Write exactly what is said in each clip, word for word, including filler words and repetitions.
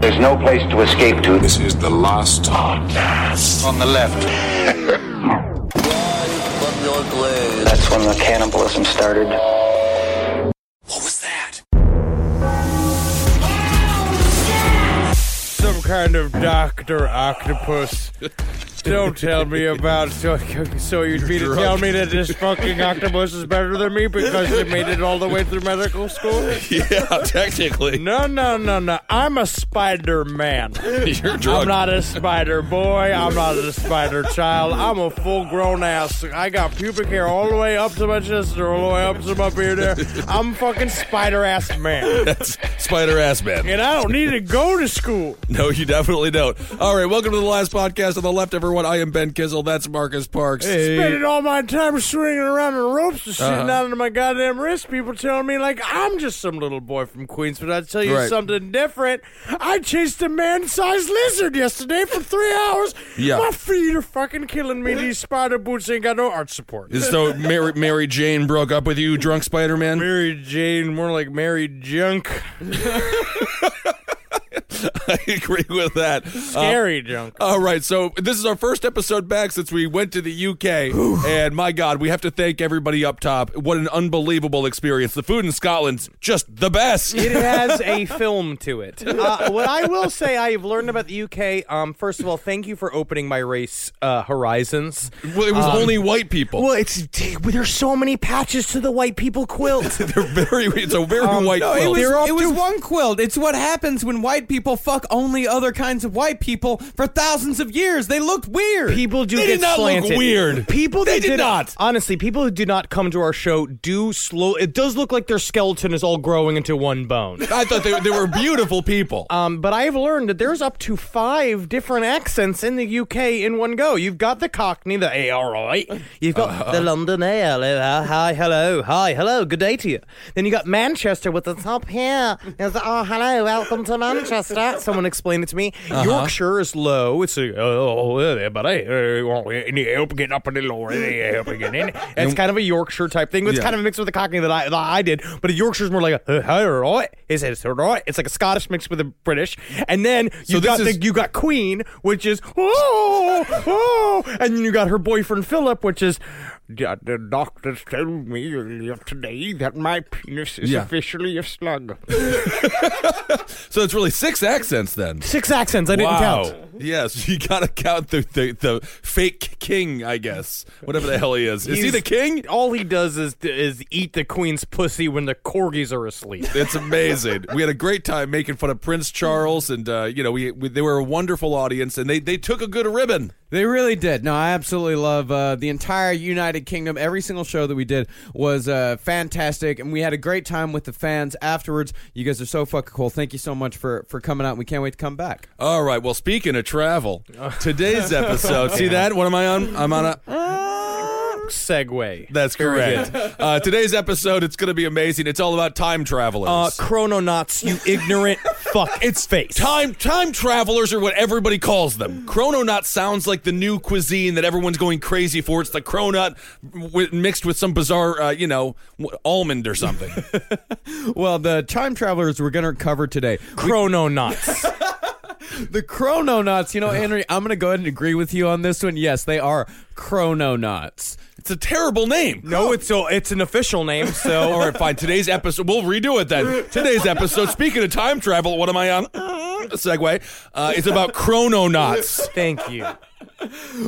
There's no place to escape to. This is the last podcast. On the left. From your glade. That's when the cannibalism started. What was that? Oh, yeah! Some kind of Doctor Octopus. Don't tell me about so, so you'd You're be to drunk. Tell me that this fucking octopus is better than me because you made it all the way through medical school? Yeah, technically. No, no, no, no. I'm a Spider-Man. You're drunk. I'm not a spider boy. I'm not a spider child. I'm a full-grown ass. I got pubic hair all the way up to my chest or all the way up to my beard there. I'm fucking Spider-Ass Man. That's Spider-Ass Man. And I don't need to go to school. No, you definitely don't. All right, welcome to the last podcast on the left, everyone. I am Ben Kissel. That's Marcus Parks. Hey. Spending all my time swinging around in ropes and shit uh-huh. down to my goddamn wrist. People telling me, like, I'm just some little boy from Queens, but I tell you right. something different. I chased a man-sized lizard yesterday for three hours. Yeah. My feet are fucking killing me. These spider boots ain't got no arch support. So Mary, Mary Jane broke up with you, drunk Spider-Man? Mary Jane, more like Mary Junk. I agree with that. Scary um, junk. All right, so this is our first episode back since we went to the U K. And my God, we have to thank everybody up top. What an unbelievable experience. The food in Scotland's just the best. It has a film to it. Uh, what I will say I've learned about the U K, um, first of all, thank you for opening my race uh, horizons. Well, it was um, only white people. Well, it's there's so many patches to the white people quilt. They're very, it's a very um, white no, quilt. It was, it was one quilt. It's what happens when white people... People fuck only other kinds of white people for thousands of years. They looked weird. People do they get did not slanted. Look weird. People they did, did not. Honestly, people who do not come to our show do slow. It does look like their skeleton is all growing into one bone. I thought they, they were beautiful people. Um, but I have learned that there's up to five different accents in the U K in one go. You've got the Cockney, the hey, all right. You've got uh, the London ale. Uh, hi, hello, hi, hello, good day to you. Then you got Manchester with the top here. There's oh, hello, welcome to Manchester. Someone explained it to me. Uh-huh. Yorkshire is low. It's a, oh, there, but I want any help getting up in the lower. Any help getting in? It's kind of a Yorkshire type thing. It's yeah. kind of a mix with the Cockney that I that I did, but a Yorkshire's more like a all right. Is it all right? It's like a Scottish mixed with a British, and then you so got is... the, you got Queen, which is oh oh, and then you got her boyfriend Philip, which is. Yeah, the doctors told me earlier today that my penis is yeah. officially a slug. So it's really six accents then. Six accents. I wow. didn't count. Yes, you gotta count the, the the fake king, I guess. Whatever the hell he is. Is He's, he the king? All he does is is eat the queen's pussy when the corgis are asleep. It's amazing. We had a great time making fun of Prince Charles, and uh, you know we, we they were a wonderful audience, and they they took a good ribbon. They really did. No, I absolutely love uh, the entire United Kingdom. Every single show that we did was uh, fantastic, and we had a great time with the fans afterwards. You guys are so fucking cool. Thank you so much for, for coming out, and we can't wait to come back. All right. Well, speaking of travel, today's episode. See that? What am I on? I'm on a... segue. That's correct. uh, today's episode, it's going to be amazing. It's all about time travelers. Uh, chrononauts, you ignorant fuck. It's face. Time time travelers are what everybody calls them. Chrononaut sounds like the new cuisine that everyone's going crazy for. It's the cronut w- mixed with some bizarre, uh, you know, w- almond or something. Well, the time travelers we're going to cover today. Chrononauts. The chrononauts. You know, Henry, I'm going to go ahead and agree with you on this one. Yes, they are chrononauts. it's a terrible name. No, it's so it's an official name. So all right, fine. Today's episode, we'll redo it then. Today's episode. Speaking of time travel, what am I on? Segue. Uh, it's about chrononauts. Thank you.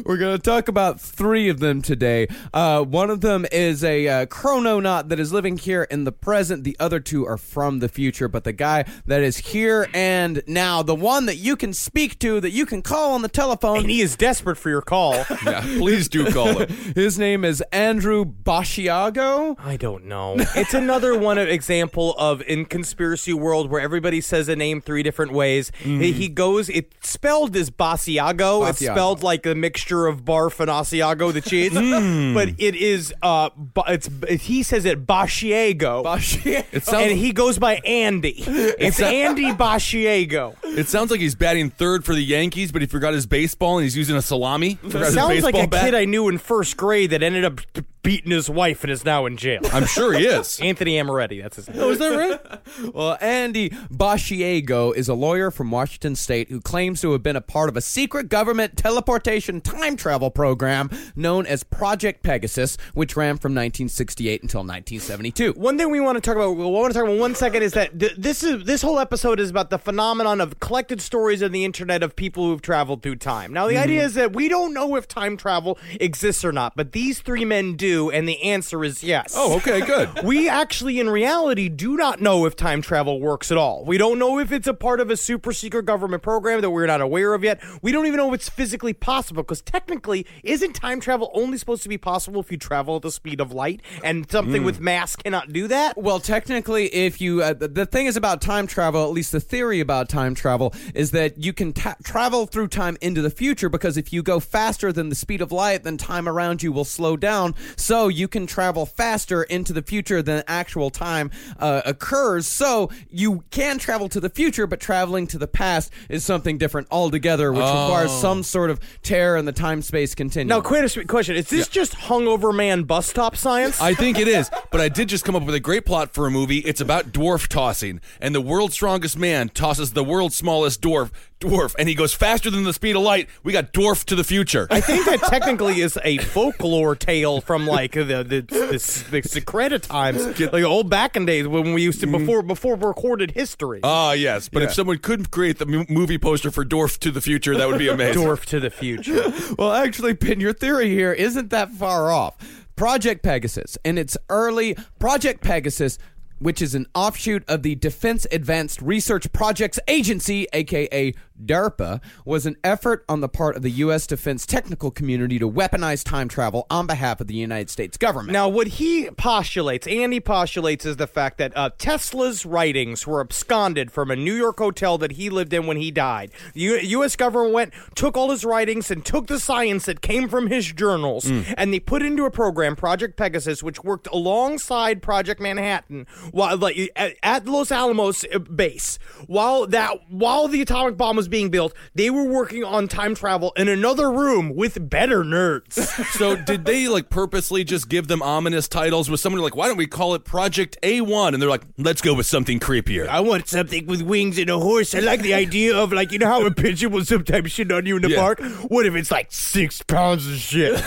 We're going to talk about three of them today. Uh, one of them is a uh, chrononaut that is living here in the present. The other two are from the future. But the guy that is here and now, the one that you can speak to, that you can call on the telephone. And he is desperate for your call. Yeah, please do call him. His name is Andrew Basiago. I don't know. It's another one of example of in conspiracy world where everybody says a name three different ways. Mm. He goes, it's spelled as Basiago. It's spelled like a mixture of barf and Asiago the cheese, mm. but it is uh, it's he says it Basiago. Basiago, sounds- and he goes by Andy. It's Andy Basiago. It sounds like he's batting third for the Yankees, but he forgot his baseball and he's using a salami. It sounds like a bat. Kid I knew in first grade that ended up beating his wife and is now in jail. I'm sure he is. Anthony Amoretti, that's his name. Oh, is that right? Well, Andy Basiago is a lawyer from Washington State who claims to have been a part of a secret government teleportation time travel program known as Project Pegasus, which ran from nineteen sixty-eight until nineteen seventy-two. One thing we want to talk about, we want to talk about one second, is that th- this is this whole episode is about the phenomenon of collected stories on the internet of people who've traveled through time. Now, the mm-hmm. idea is that we don't know if time travel exists or not, but these three men do. And the answer is yes. Oh, okay, good. We actually, in reality, do not know if time travel works at all. We don't know if it's a part of a super secret government program that we're not aware of yet. We don't even know if it's physically possible, because technically, isn't time travel only supposed to be possible if you travel at the speed of light, and something mm. with mass cannot do that? Well, technically, if you... Uh, the thing is about time travel, at least the theory about time travel, is that you can ta- travel through time into the future, because if you go faster than the speed of light, then time around you will slow down. So you can travel faster into the future than actual time uh, occurs. So you can travel to the future, but traveling to the past is something different altogether, which oh. requires some sort of tear in the time-space continuum. Now, quite a sweet question. Is this yeah. just hungover man bus stop science? I think it is, but I did just come up with a great plot for a movie. It's about dwarf tossing, and the world's strongest man tosses the world's smallest dwarf. Dwarf, and he goes faster than the speed of light. We got dwarf to the future. I think that technically is a folklore tale from like the the, the, the Secreta times, like old back in days when we used to before before recorded history. Ah, uh, yes. But yeah. if someone could create the m- movie poster for dwarf to the future, that would be amazing. Dwarf to the future. Well, actually, Pin, your theory here isn't that far off. Project Pegasus and its early Project Pegasus, which is an offshoot of the Defense Advanced Research Projects Agency, a k a. DARPA, was an effort on the part of the U S defense technical community to weaponize time travel on behalf of the United States government. Now, what he postulates, Andy postulates, is the fact that uh, Tesla's writings were absconded from a New York hotel that he lived in when he died. The U- U.S. government went, took all his writings and took the science that came from his journals, mm. and they put into a program, Project Pegasus, which worked alongside Project Manhattan, while like, at Los Alamos base, while that while the atomic bomb was being built, they were working on time travel in another room with better nerds. So did they like purposely just give them ominous titles? Was somebody like, why don't we call it Project A one? And they're like, let's go with something creepier. I want something with wings and a horse. I like the idea of like, you know how a pigeon will sometimes shit on you in the yeah. park? What if it's like six pounds of shit?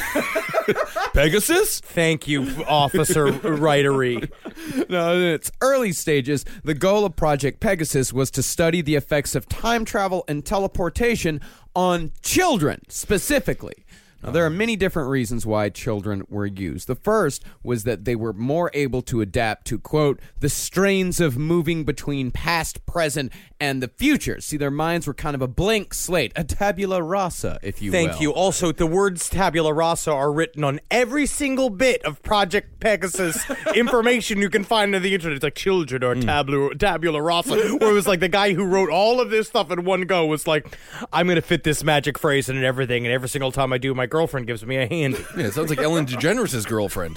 Pegasus? Thank you, Officer Writery. No, in its early stages, the goal of Project Pegasus was to study the effects of time travel and teleportation on children, specifically. Now, there are many different reasons why children were used. The first was that they were more able to adapt to, quote, the strains of moving between past, present, and the future. See, their minds were kind of a blank slate, a tabula rasa, if you will. Thank you. Also, the words tabula rasa are written on every single bit of Project Pegasus information you can find on the internet. It's like children or tabula, tabula rasa, where it was like the guy who wrote all of this stuff in one go was like, I'm going to fit this magic phrase in everything, and every single time I do my girlfriend gives me a hand. Yeah, it sounds like Ellen DeGeneres' girlfriend.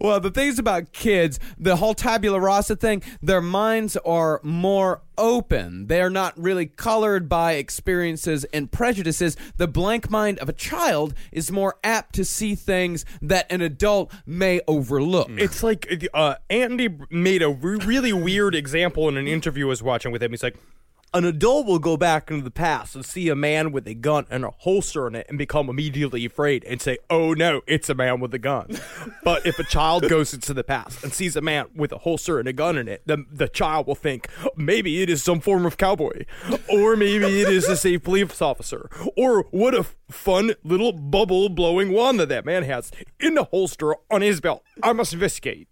Well, the things about kids, the whole tabula rasa thing, their minds are more open. They are not really colored by experiences and prejudices. The blank mind of a child is more apt to see things that an adult may overlook. It's like uh, Andy made a re- really weird example in an interview I was watching with him. He's like, An adult will go back into the past and see a man with a gun and a holster in it and become immediately afraid and say, oh, no, it's a man with a gun. But if a child goes into the past and sees a man with a holster and a gun in it, then the child will think, maybe it is some form of cowboy, or maybe it is a safe police officer, or what a fun little bubble-blowing wand that that man has in the holster on his belt. I must investigate.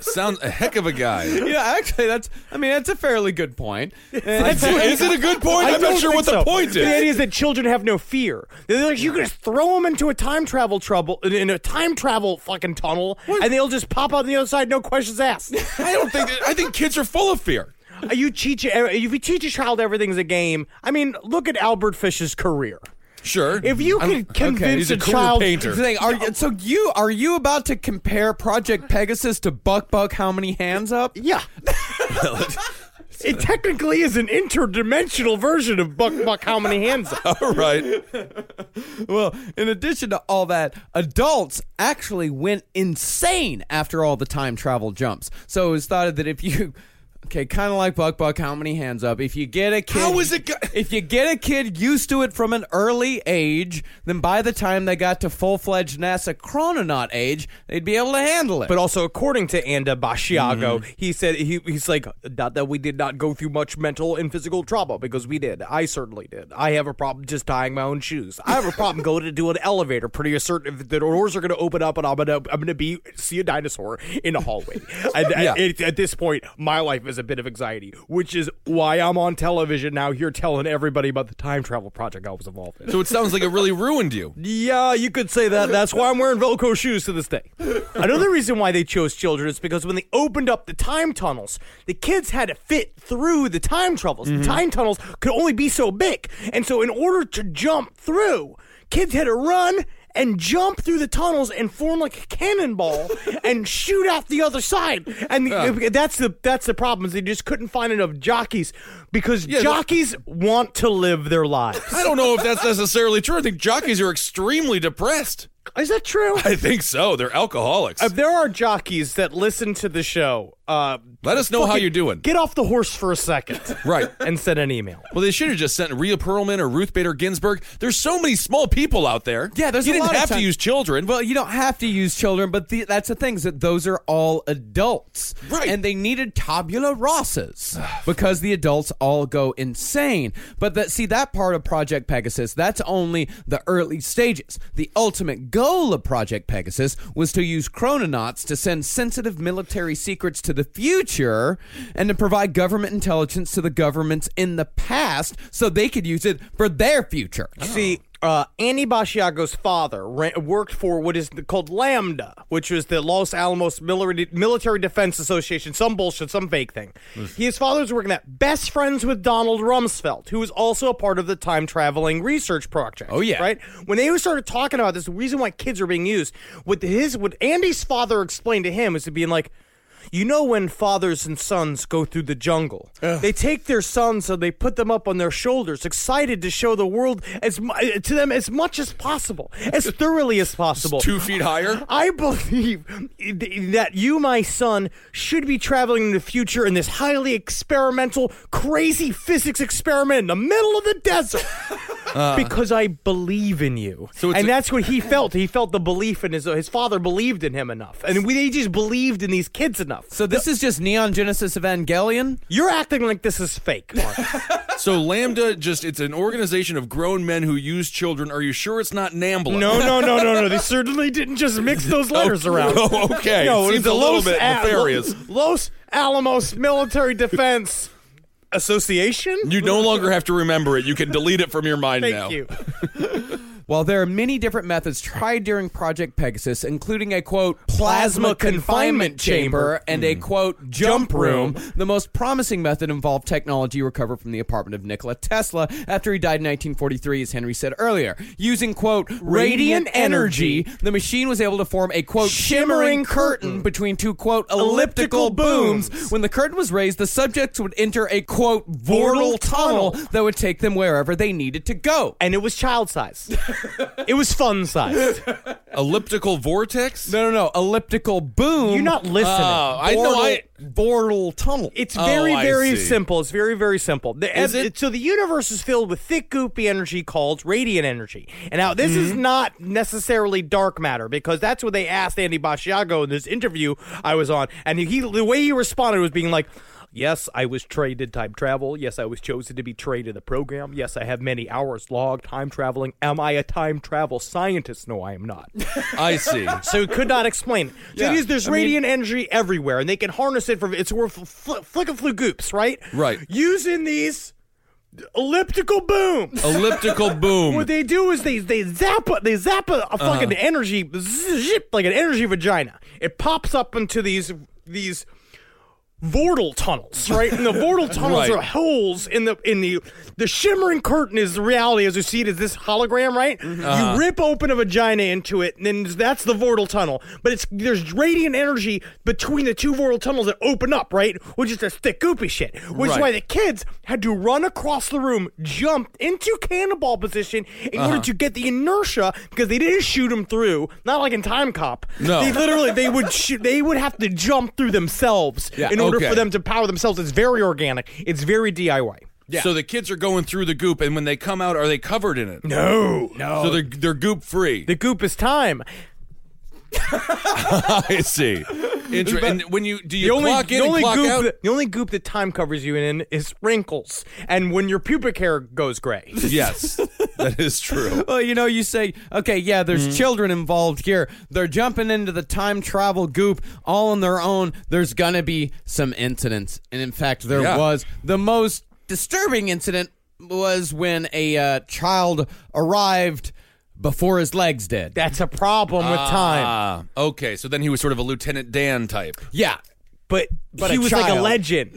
Sounds a heck of a guy. Yeah, actually, that's. I mean, that's a fairly good point. That's, is it a good point? I'm not sure what so. the point is. The idea is that children have no fear. They're like, you can just throw them into a time travel trouble in a time travel fucking tunnel, what? and they'll just pop out on the other side, no questions asked. I don't think. I think kids are full of fear. You teach. If you teach a child everything's a game. I mean, look at Albert Fish's career. Sure. If you can I'm, convince okay, he's a, a child painter. Thing, are, so you are you about to compare Project Pegasus to Buck Buck how many hands up? Yeah. It technically is an interdimensional version of Buck Buck how many hands up. All right. Well, in addition to all that, adults actually went insane after all the time travel jumps. So it was thought that if you Okay, kind of like Buck Buck, how many hands up? If you get a kid, how is it go- if you get a kid used to it from an early age, then by the time they got to full-fledged NASA chrononaut age, they'd be able to handle it. But also, according to Andrew Basiago, mm-hmm. he said he, he's like, not that we did not go through much mental and physical trauma, because we did. I certainly did. I have a problem just tying my own shoes. I have a problem going to do an elevator, pretty certain the doors are going to open up, and I'm going to I'm gonna be see a dinosaur in a hallway. and, yeah. and, at this point, my life is a bit of anxiety, which is why I'm on television now here telling everybody about the time travel project I was involved in. So it sounds like it really ruined you. Yeah, you could say that. That's why I'm wearing Velcro shoes to this day. Another reason why they chose children is because when they opened up the time tunnels, the kids had to fit through the time travels. Mm-hmm. The time tunnels could only be so big. And so in order to jump through, kids had to run and jump through the tunnels and form like a cannonball and shoot out the other side. And the, uh, that's the that's the problem, is they just couldn't find enough jockeys, because yeah, jockeys that, want to live their lives. I don't know if that's necessarily true. I think jockeys are extremely depressed. Is that true? I think so. They're alcoholics. If there are jockeys that listen to the show, uh, let us know how you're doing. Get off the horse for a second. Right. And send an email. Well, they should have just sent Rhea Perlman or Ruth Bader Ginsburg. There's so many small people out there. Yeah, there's you a didn't lot have of time. to use children. Well, you don't have to use children, but the, that's the thing, is that those are all adults. Right. And they needed tabula rasas because the adults all go insane. But that, see, that part of Project Pegasus, that's only the early stages. The ultimate goal. The goal of Project Pegasus was to use chrononauts to send sensitive military secrets to the future and to provide government intelligence to the governments in the past so they could use it for their future. Oh. See, uh, Andy Basiago's father ran- worked for what is called Lambda, which was the Los Alamos Military, Military Defense Association, some bullshit, some fake thing. His father was working at Best Friends with Donald Rumsfeld, who was also a part of the time traveling research project. Oh, yeah. Right? When they started talking about this, the reason why kids are being used, what, his, what Andy's father explained to him is to be like, you know, when fathers and sons go through the jungle, Ugh. they take their sons and they put them up on their shoulders, excited to show the world as mu- to them as much as possible, as thoroughly as possible. It's two feet higher? I believe that you, my son, should be traveling in the future in this highly experimental, crazy physics experiment in the middle of the desert. Uh, because I believe in you. So and a- that's what he felt. He felt the belief in his his father believed in him enough. And we, they just believed in these kids enough. So this the- is just Neon Genesis Evangelion? You're acting like this is fake, Mark. So Lambda, just it's an organization of grown men who use children. Are you sure it's not NAMBLA? No, no, no, no, no. They certainly didn't just mix those letters oh, around. Oh, okay. No, it seems it's a little Los bit Al- nefarious. Los Alamos Military Defense Association? You no longer have to remember it. You can delete it from your mind Thank now. Thank you. While there are many different methods tried during Project Pegasus, including a, quote, plasma, plasma confinement chamber and mm. a, quote, jump room, the most promising method involved technology recovered from the apartment of Nikola Tesla after he died in nineteen forty-three, as Henry said earlier. Using, quote, radiant energy, the machine was able to form a, quote, shimmering, shimmering curtain between two, quote, elliptical, elliptical booms. booms. When the curtain was raised, the subjects would enter a, quote, vortal tunnel that would take them wherever they needed to go. And it was child-sized. It was fun-sized. Elliptical vortex? No, no, no. Elliptical boom. You're not listening. Uh, I know. I Bortle tunnel. It's very, oh, very see. simple. It's very, very simple. The, is it? So the universe is filled with thick, goopy energy called radiant energy. And now this mm-hmm. is not necessarily dark matter, because that's what they asked Andy Basiago in this interview I was on. And he, the way he responded was being like, yes, I was traded time travel. Yes, I was chosen to be traded the program. Yes, I have many hours logged time traveling. Am I a time travel scientist? No, I am not. I see. So he could not explain it. So yeah. it is, there's I radiant mean, energy everywhere, and they can harness it for, it's worth fl- flick and flu goops, right? Right. Using these elliptical boom. Elliptical boom. What they do is they they zap they zap a, a fucking uh-huh. energy, zip, like an energy vagina. It pops up into these these. Vortal tunnels, right? And the vortal tunnels right. are holes in the in the the shimmering curtain is the reality as you see it as this hologram, right? Mm-hmm. Uh-huh. You rip open a vagina into it, and then that's the vortal tunnel. But it's there's radiant energy between the two vortal tunnels that open up, right? Which is this thick goopy shit. Which right. is why the kids had to run across the room, jump into cannonball position in uh-huh. order to get the inertia, because they didn't shoot them through. Not like in Time Cop. No. They literally they would shoot, they would have to jump through themselves yeah. in order In order okay. for them to power themselves. It's very organic. It's very D I Y. Yeah. So the kids are going through the goop, and when they come out, are they covered in it? No. No. So they're, they're goop-free. The goop is time. I see. Intra- and when you do you only, clock in and clock out? That, the only goop that time covers you in is wrinkles, and when your pubic hair goes gray. Yes, that is true. Well, you know, you say, okay, yeah, there's mm-hmm. children involved here. They're jumping into the time travel goop all on their own. There's gonna be some incidents, and in fact, there yeah. was. The most disturbing incident was when a uh, child arrived before his legs did. That's a problem with uh, time. Okay, so then he was sort of a Lieutenant Dan type. Yeah. But, but he was child. like a legend.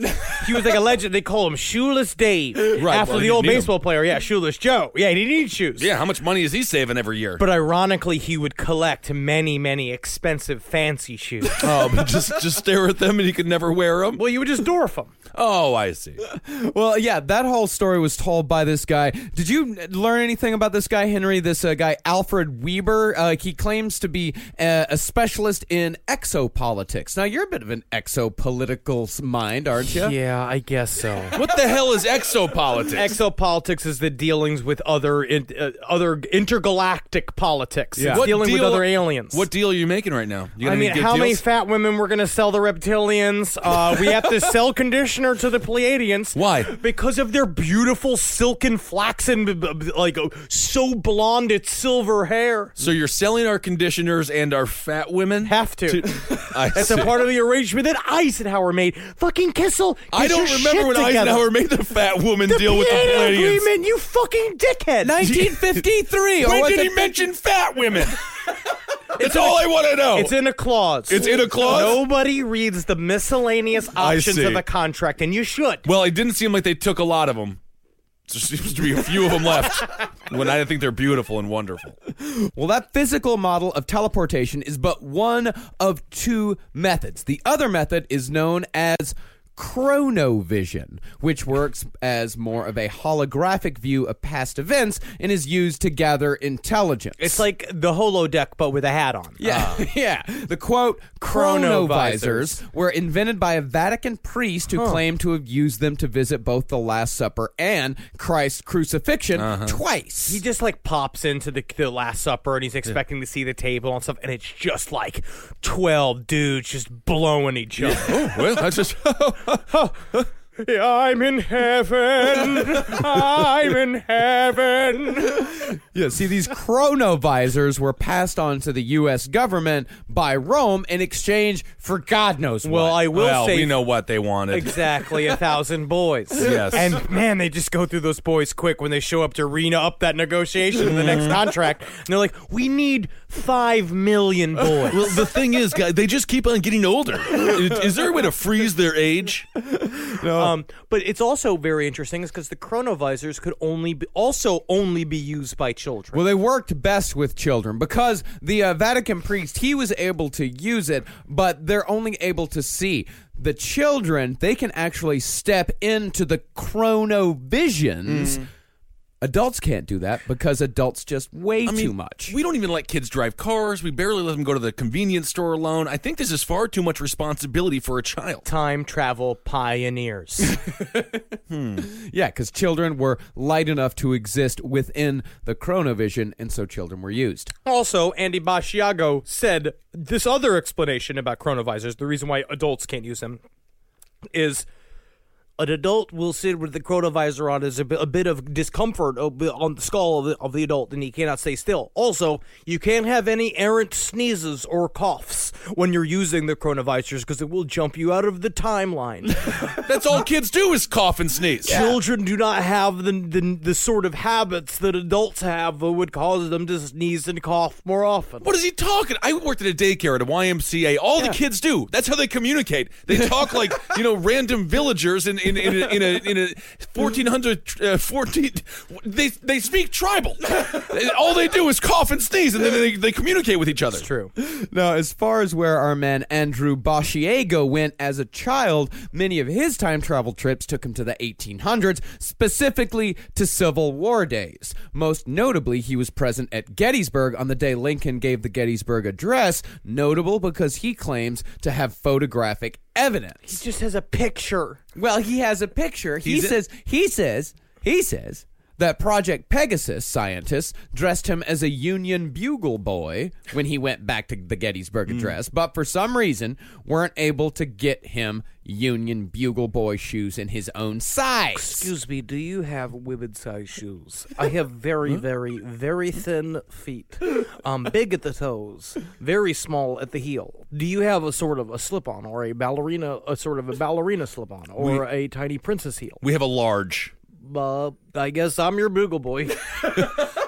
He was like a legend. They call him Shoeless Dave. Right. After well, the old baseball him. player. Yeah, Shoeless Joe. Yeah, he needs shoes. Yeah, how much money is he saving every year? But ironically, he would collect many, many expensive fancy shoes. Oh, but just, just stare at them and he could never wear them? Well, you would just dwarf them. Oh, I see. Well, yeah, that whole story was told by this guy. Did you learn anything about this guy, Henry? This uh, guy, Alfred Weber? Uh, he claims to be a, a specialist in exopolitics. Now, you're a bit of an exopolitical mind, aren't you? Yeah, I guess so. What the hell is exopolitics? Exopolitics is the dealings with other in, uh, other intergalactic politics. Yeah. It's dealing deal, with other aliens. What deal are you making right now? You I mean, how deals? many fat women we're going to sell the reptilians? Uh, we have to sell conditioners to the Pleiadians. Why? Because of their beautiful silken flaxen, like so blonde it's silver hair. So you're selling our conditioners and our fat women? Have to. to That's see. a part of the arrangement that Eisenhower made. Fucking Kissel, I don't remember when together. Eisenhower made the fat woman the deal Pleiadian with the Pleiadians. Agreement, you fucking dickhead. nineteen fifty-three. When did he th- mention fat women? It's all a, I want to know. It's in a clause. It's in a clause? Nobody reads the miscellaneous options of a contract, and you should. Well, it didn't seem like they took a lot of them. There seems to be a few of them left when I think they're beautiful and wonderful. Well, that physical model of teleportation is but one of two methods. The other method is known as chronovision, which works as more of a holographic view of past events and is used to gather intelligence. It's like the holodeck, but with a hat on. Yeah, uh. yeah. The, quote, chronovisors were invented by a Vatican priest who huh. claimed to have used them to visit both the Last Supper and Christ's crucifixion uh-huh. twice. He just, like, pops into the, the Last Supper, and he's expecting yeah. to see the table and stuff, and it's just, like, twelve dudes just blowing each other. Yeah. Oh, well, that's just... Oh, I'm in heaven. I'm in heaven. Yeah, see, these chronovisors were passed on to the U S government by Rome in exchange for God knows what. Well, I will well, say... Well, we know what they wanted. Exactly, a thousand boys. Yes. And, man, they just go through those boys quick when they show up to arena up that negotiation in the next contract. And they're like, we need five million boys. Well, the thing is, guys, they just keep on getting older. Is there a way to freeze their age? No. Um, but it's also very interesting is because the chronovisors could only be, also only be used by children. Well, they worked best with children because the uh, Vatican priest, he was able to use it, but they're only able to see. The children, they can actually step into the chronovisions mm. Adults can't do that because adults just weigh I mean, too much. We don't even let kids drive cars. We barely let them go to the convenience store alone. I think this is far too much responsibility for a child. Time travel pioneers. hmm. Yeah, because children were light enough to exist within the chronovision, and so children were used. Also, Andy Basiago said this other explanation about chronovisors, the reason why adults can't use them, is... An adult will sit with the chronovisor on as a, b- a bit of discomfort on the skull of the, of the adult, and he cannot stay still. Also, you can't have any errant sneezes or coughs when you're using the chronovisors because it will jump you out of the timeline. That's all kids do is cough and sneeze. Yeah. Children do not have the, the the sort of habits that adults have that would cause them to sneeze and cough more often. What is he talking? I worked at a daycare at a Y M C A. All yeah. the kids do. That's how they communicate. They talk like, you know, random villagers and In, in, in, a, in a in a fourteen hundred uh, fourteen they they speak tribal. All they do is cough and sneeze, and then they, they communicate with each other. It's true. Now, as far as where our man Andrew Basiago went as a child, many of his time travel trips took him to the eighteen hundreds, specifically to Civil War days. Most notably, he was present at Gettysburg on the day Lincoln gave the Gettysburg Address, notable because he claims to have photographic evidence. He just has a picture. Well, he has a picture. He He's says in- he says he says that Project Pegasus scientists dressed him as a Union bugle boy when he went back to the Gettysburg Address, mm. but for some reason weren't able to get him Union bugle boy shoes in his own size. Excuse me, do you have women's size shoes? I have very, very, very thin feet. Um, big at the toes, very small at the heel. Do you have a sort of a slip-on or a ballerina, a sort of a ballerina slip-on or we, a tiny princess heel? We have a large. Uh, I guess I'm your bugle boy.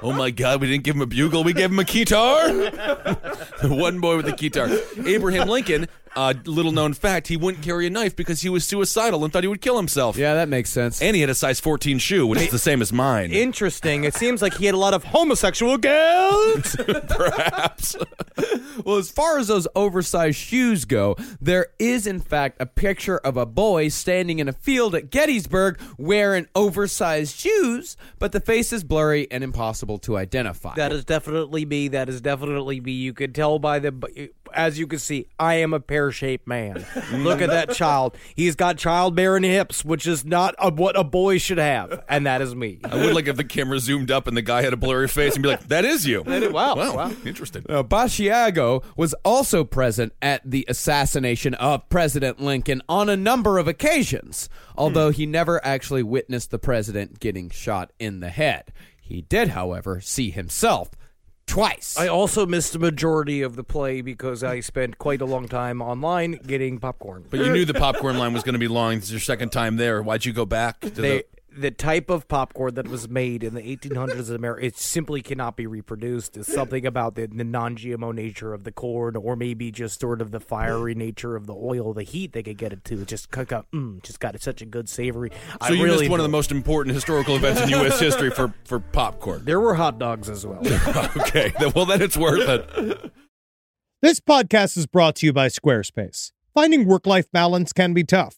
Oh my God, we didn't give him a bugle, we gave him a keytar. One boy with a keytar. Abraham Lincoln, uh, little known fact, he wouldn't carry a knife because he was suicidal and thought he would kill himself. Yeah, that makes sense. And he had a size fourteen shoe, which is the same as mine. Interesting. It seems like he had a lot of homosexual guilt. Perhaps. Well, as far as those oversized shoes go, there is, in fact, a picture of a boy standing in a field at Gettysburg wearing oversized shoes, but the face is blurry and impossible to identify. That is definitely me. That is definitely me. You could tell by the... As you can see, I am a pear-shaped man. Look at that child. He's got childbearing hips, which is not a, what a boy should have, and that is me. I would like if the camera zoomed up and the guy had a blurry face and be like, that is you. That is, wow, wow. Wow. Interesting. Uh, Basiago was also present at the assassination of President Lincoln on a number of occasions, although hmm. he never actually witnessed the president getting shot in the head. He did, however, see himself twice. I also missed the majority of the play because I spent quite a long time online getting popcorn. But you knew the popcorn line was going to be long. It's your second time there. Why'd you go back to they- the... The type of popcorn that was made in the eighteen hundreds in America, it simply cannot be reproduced. It's something about the, the non-G M O nature of the corn, or maybe just sort of the fiery nature of the oil, the heat they could get it to. It just got, mm, just got such a good savory. So I you really missed one of the most important historical events in U S history for, for popcorn. There were hot dogs as well. Okay. Well, then it's worth it. This podcast is brought to you by Squarespace. Finding work-life balance can be tough.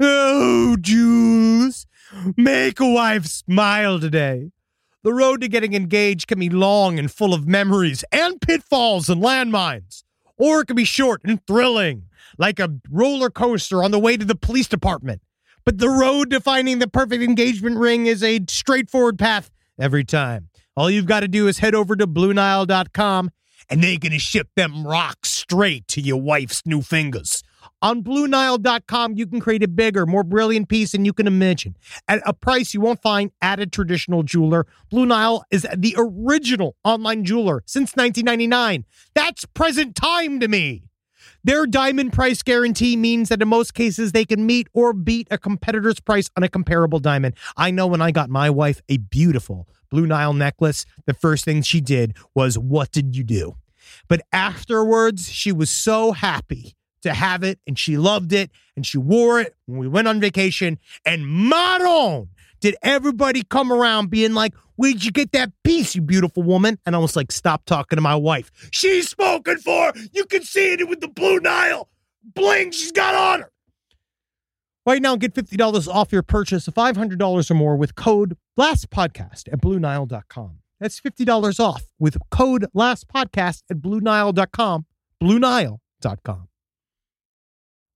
Oh, Jules. Make a wife smile today. The road to getting engaged can be long and full of memories and pitfalls and landmines. Or it can be short and thrilling, like a roller coaster on the way to the police department. But the road to finding the perfect engagement ring is a straightforward path every time. All you've got to do is head over to Blue Nile dot com, and they're going to ship them rocks straight to your wife's new fingers. On Blue Nile dot com, you can create a bigger, more brilliant piece than you can imagine at a price you won't find at a traditional jeweler. Blue Nile is the original online jeweler since nineteen ninety-nine. That's present time to me. Their diamond price guarantee means that in most cases, they can meet or beat a competitor's price on a comparable diamond. I know when I got my wife a beautiful Blue Nile necklace, the first thing she did was, "What did you do?" But afterwards, she was so happy to have it, and she loved it, and she wore it when we went on vacation, and Maron, did everybody come around being like, "Where'd you get that piece, you beautiful woman?" And I was like, stop talking to my wife. She's spoken for. You can see it with the Blue Nile bling she's got on her. Right now, get fifty dollars off your purchase of five hundred dollars or more with code LASTPODCAST at Blue Nile dot com. That's fifty dollars off with code LASTPODCAST at Blue Nile dot com, Blue Nile dot com.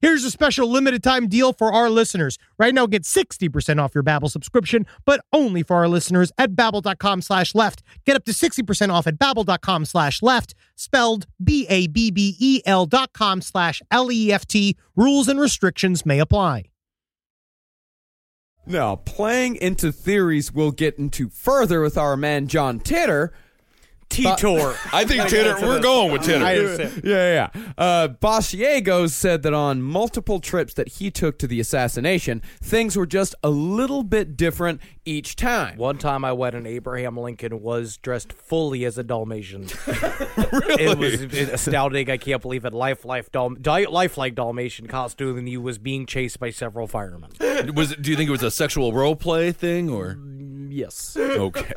Here's a special limited-time deal for our listeners. Right now, get sixty percent off your Babbel subscription, but only for our listeners at Babbel.com slash left. Get up to sixty percent off at Babbel.com slash left, spelled B-A-B-B-E-L dot com slash L-E-F-T. Rules and restrictions may apply. Now, playing into theories we'll get into further with our man John Titor. Titor. I think Titor, we're going with Titor. Yeah, yeah. Uh, Basiago said that on multiple trips that he took to the assassination, things were just a little bit different each time. One time I went and Abraham Lincoln was dressed fully as a Dalmatian. Really? It was astounding. I can't believe it. Life, life, Dal- lifelike Dalmatian costume, and he was being chased by several firemen. Was it, do you think it was a sexual role play thing, or? Yes. Okay.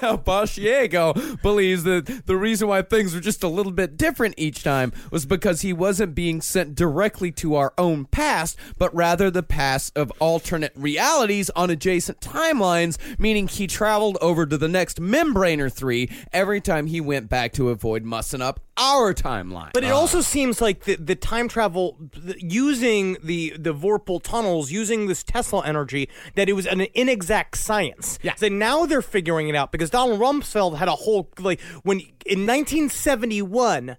Now, Basiago believes that the reason why things were just a little bit different each time was because he wasn't being sent directly to our own past, but rather the past of alternate realities on adjacent timelines, meaning he traveled over to the next Membraner three every time he went back to avoid mussing up our timeline. But it uh. also seems like the, the time travel, the, using the, the Vorpal tunnels, using this Tesla energy, that it was an inexact science. Yeah. So now they're figuring it out because Donald Rumsfeld had a whole, like, when in nineteen seventy-one,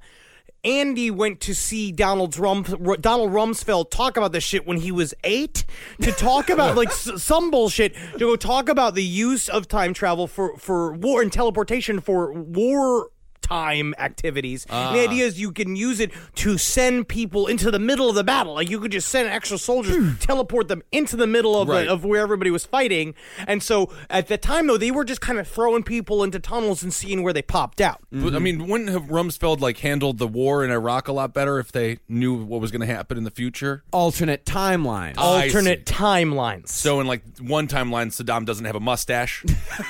Andy went to see Donald, Rump- Donald Rumsfeld talk about this shit when he was eight to talk about, like, s- some bullshit, to go talk about the use of time travel for, for war and teleportation for war time activities. Uh. The idea is you can use it to send people into the middle of the battle. Like, you could just send extra soldiers, teleport them into the middle of, right. the, of where everybody was fighting. And so at the time, though, they were just kind of throwing people into tunnels and seeing where they popped out. Mm-hmm. But, I mean, wouldn't have Rumsfeld, like, handled the war in Iraq a lot better if they knew what was going to happen in the future? Alternate timelines. Alternate timelines. So in, like, one timeline, Saddam doesn't have a mustache?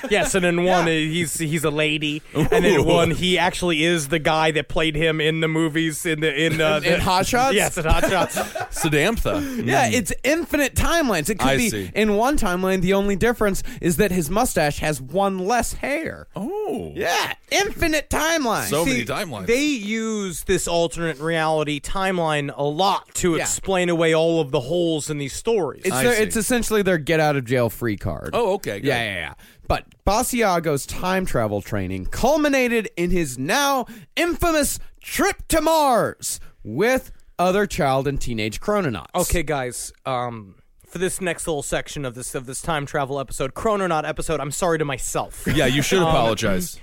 Yes, and in one, yeah. he's he's a lady. Ooh. And in one, he actually actually is the guy that played him in the movies in the in uh, the, in Hot Shots. Yes, in Hot Shots. Sadamtha. Mm. Yeah, it's infinite timelines. It could I be see. in one timeline. The only difference is that his mustache has one less hair. Oh, yeah, infinite timelines. So see, many timelines. They use this alternate reality timeline a lot to yeah. explain away all of the holes in these stories. It's their, it's essentially their get out of jail free card. Oh, okay. Good. Yeah, yeah, yeah. But Basiago's time travel training culminated in his now infamous trip to Mars with other child and teenage chrononauts. Okay, guys, um, for this next little section of this of this time travel episode, chrononaut episode, I'm sorry to myself. Yeah, you should um, apologize.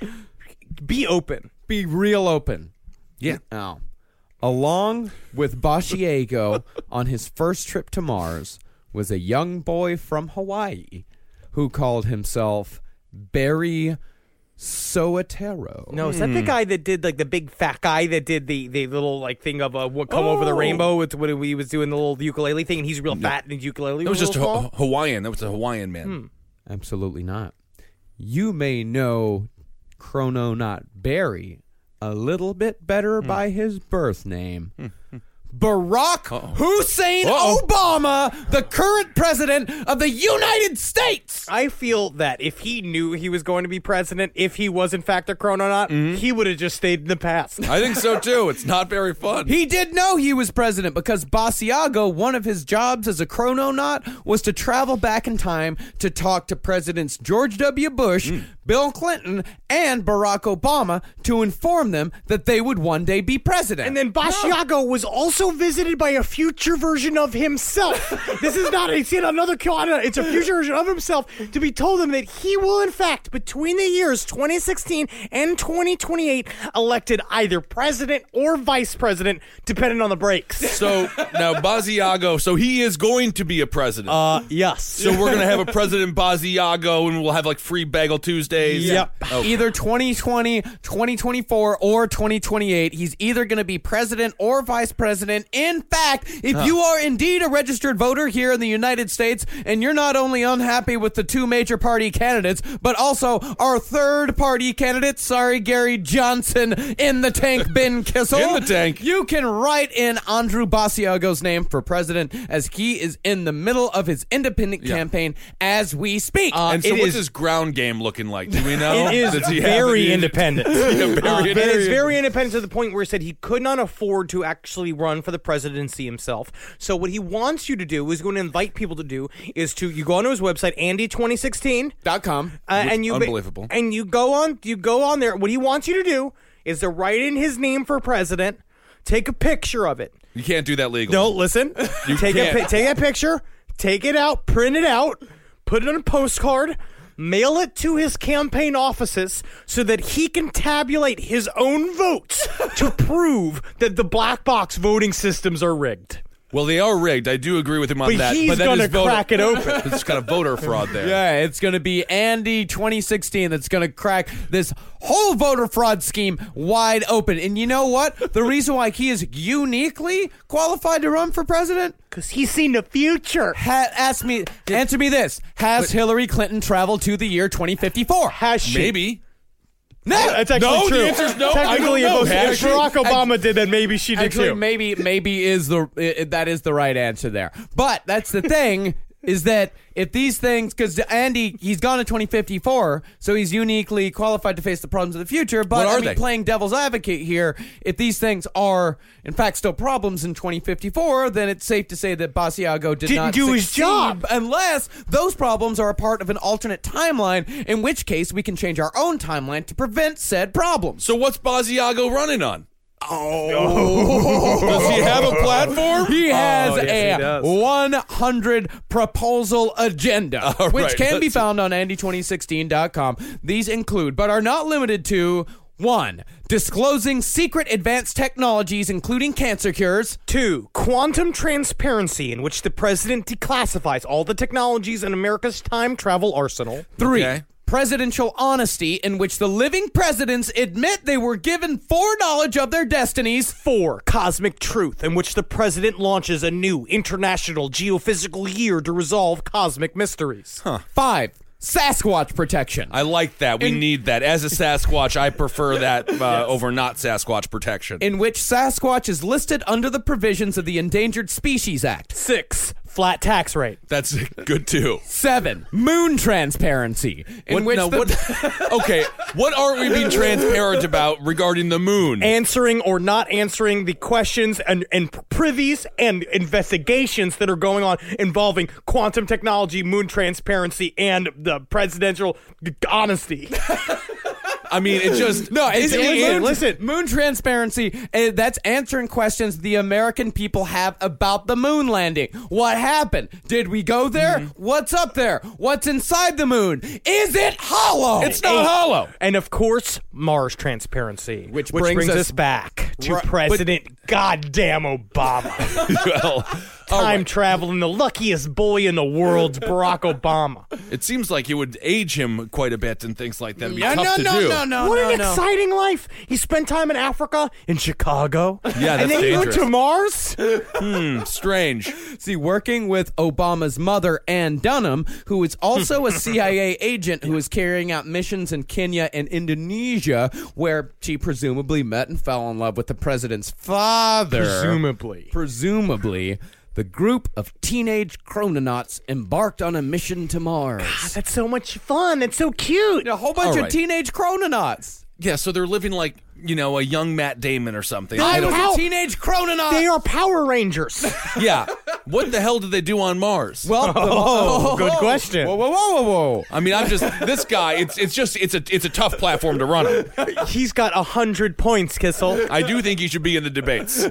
Be open. Be real open. Yeah. Now, along with Basiago on his first trip to Mars was a young boy from Hawaii who called himself Barry Soetero. No, is that mm. the guy that did, like, the big fat guy that did the, the little, like, thing of uh, what come oh. over the rainbow with when he was doing the little ukulele thing, and he's real no. fat and his ukulele that was just ha- Hawaiian. That was a Hawaiian man. Hmm. Absolutely not. You may know Chrononaut Barry a little bit better mm. by his birth name. Mm. Barack Uh-oh. Hussein Uh-oh. Obama, the current president of the United States. I feel that if he knew he was going to be president, if he was in fact a chrononaut, mm-hmm. he would have just stayed in the past. I think so too. It's not very fun. He did know he was president because Basiago, one of his jobs as a chrononaut, was to travel back in time to talk to presidents George W. Bush, mm. Bill Clinton, and Barack Obama to inform them that they would one day be president. And then Basiago no. was also So visited by a future version of himself. This is not it's yet another it's a future version of himself to be told him that he will in fact between the years twenty sixteen and twenty twenty-eight elected either president or vice president depending on the breaks. So now Basiago, so he is going to be a president. Uh yes. So we're going to have a president Basiago and we'll have like free bagel Tuesdays. Yep. Okay. Either twenty twenty, twenty twenty-four or twenty twenty-eight, he's either going to be president or vice president. In fact, if huh. you are indeed a registered voter here in the United States and you're not only unhappy with the two major party candidates, but also our third party candidate, sorry, Gary Johnson, in the tank, Ben Kissel. In the tank. You can write in Andrew Basiago's name for president as he is in the middle of his independent yeah. campaign as we speak. Uh, and so what's is, his ground game looking like? Do we know? It is very independent. yeah, very uh, independent. It is very independent to the point where he said he could not afford to actually run for the presidency himself. So what he wants you to do is going to invite people to do is to you go onto his website Andy twenty sixteen dot com uh, and you unbelievable and you go on you go on there. What he wants you to do is to write in his name for president, take a picture of it. You can't do that legally. No, listen. You take can't. a take a picture, take it out, print it out, put it on a postcard. Mail it to his campaign offices so that he can tabulate his own votes to prove that the black box voting systems are rigged. Well, they are rigged. I do agree with him on but that. He's but he's going to crack it open. It's kind of voter fraud there. Yeah, it's going to be Andy twenty sixteen that's going to crack this whole voter fraud scheme wide open. And you know what? The reason why he is uniquely qualified to run for president? Because he's seen the future. Ha- ask me, answer me this. Has but, Hillary Clinton traveled to the year twenty fifty-four? Has she? Maybe. No, that's actually no, true. The answer's no. Technically, I don't know. If, if Barack Obama I, did, then maybe she did actually, too. Maybe, maybe is the it, that is the right answer there. But that's the thing is that if these things, because Andy, he's gone to twenty fifty-four, so he's uniquely qualified to face the problems of the future. But I mean, they? playing devil's advocate here, if these things are in fact still problems in twenty fifty-four, then it's safe to say that Basiago did Didn't not do his job, unless those problems are a part of an alternate timeline, in which case we can change our own timeline to prevent said problems. So what's Basiago running on? Oh. Does he have a platform? He has oh, yes, a he one hundred proposal agenda, right, which can be found on Andy twenty sixteen dot com. These include, but are not limited to, one, disclosing secret advanced technologies, including cancer cures. Two, quantum transparency, in which the president declassifies all the technologies in America's time travel arsenal. Three, okay. Presidential honesty, in which the living presidents admit they were given foreknowledge of their destinies. Four, cosmic truth, in which the president launches a new international geophysical year to resolve cosmic mysteries. Huh. Five, Sasquatch protection. I like that. We in- need that. As a Sasquatch, I prefer that uh, yes. over not Sasquatch protection. In which Sasquatch is listed under the provisions of the Endangered Species Act. Six. Flat tax rate. That's good, too. Seven. Moon transparency. In what, which no, the- what, okay, what are we being transparent about regarding the moon? Answering or not answering the questions and, and privies and investigations that are going on involving quantum technology, moon transparency, and the presidential honesty. I mean, it just... No, it's, it, it, moon, listen. Moon transparency, uh, that's answering questions the American people have about the moon landing. What happened? Did we go there? Mm-hmm. What's up there? What's inside the moon? Is it hollow? It's not Eight. hollow. And, of course, Mars transparency, which, which brings, brings us, us back to right, President but, goddamn Obama. Well... Time right. traveling, the luckiest boy in the world, Barack Obama. It seems like it would age him quite a bit and things like that. It'd be no, tough no, no, to do. no, no, What no, an no. exciting life! He spent time in Africa, in Chicago, yeah, that's and then dangerous. He went to Mars. Hmm, strange. See, working with Obama's mother, Ann Dunham, who is also a C I A agent who is carrying out missions in Kenya and Indonesia, where she presumably met and fell in love with the president's father. Presumably, presumably. The group of teenage chrononauts embarked on a mission to Mars. God, that's so much fun. That's so cute. And a whole bunch right. of teenage chrononauts. Yeah, so they're living like, you know, a young Matt Damon or something. I was a teenage chrononaut. They are Power Rangers. Yeah. What the hell did they do on Mars? Well, oh, good question. Whoa, whoa, whoa, whoa, whoa. I mean, I'm just, this guy, it's it's just, it's a it's a tough platform to run on. He's got one hundred points, Kissel. I do think he should be in the debates.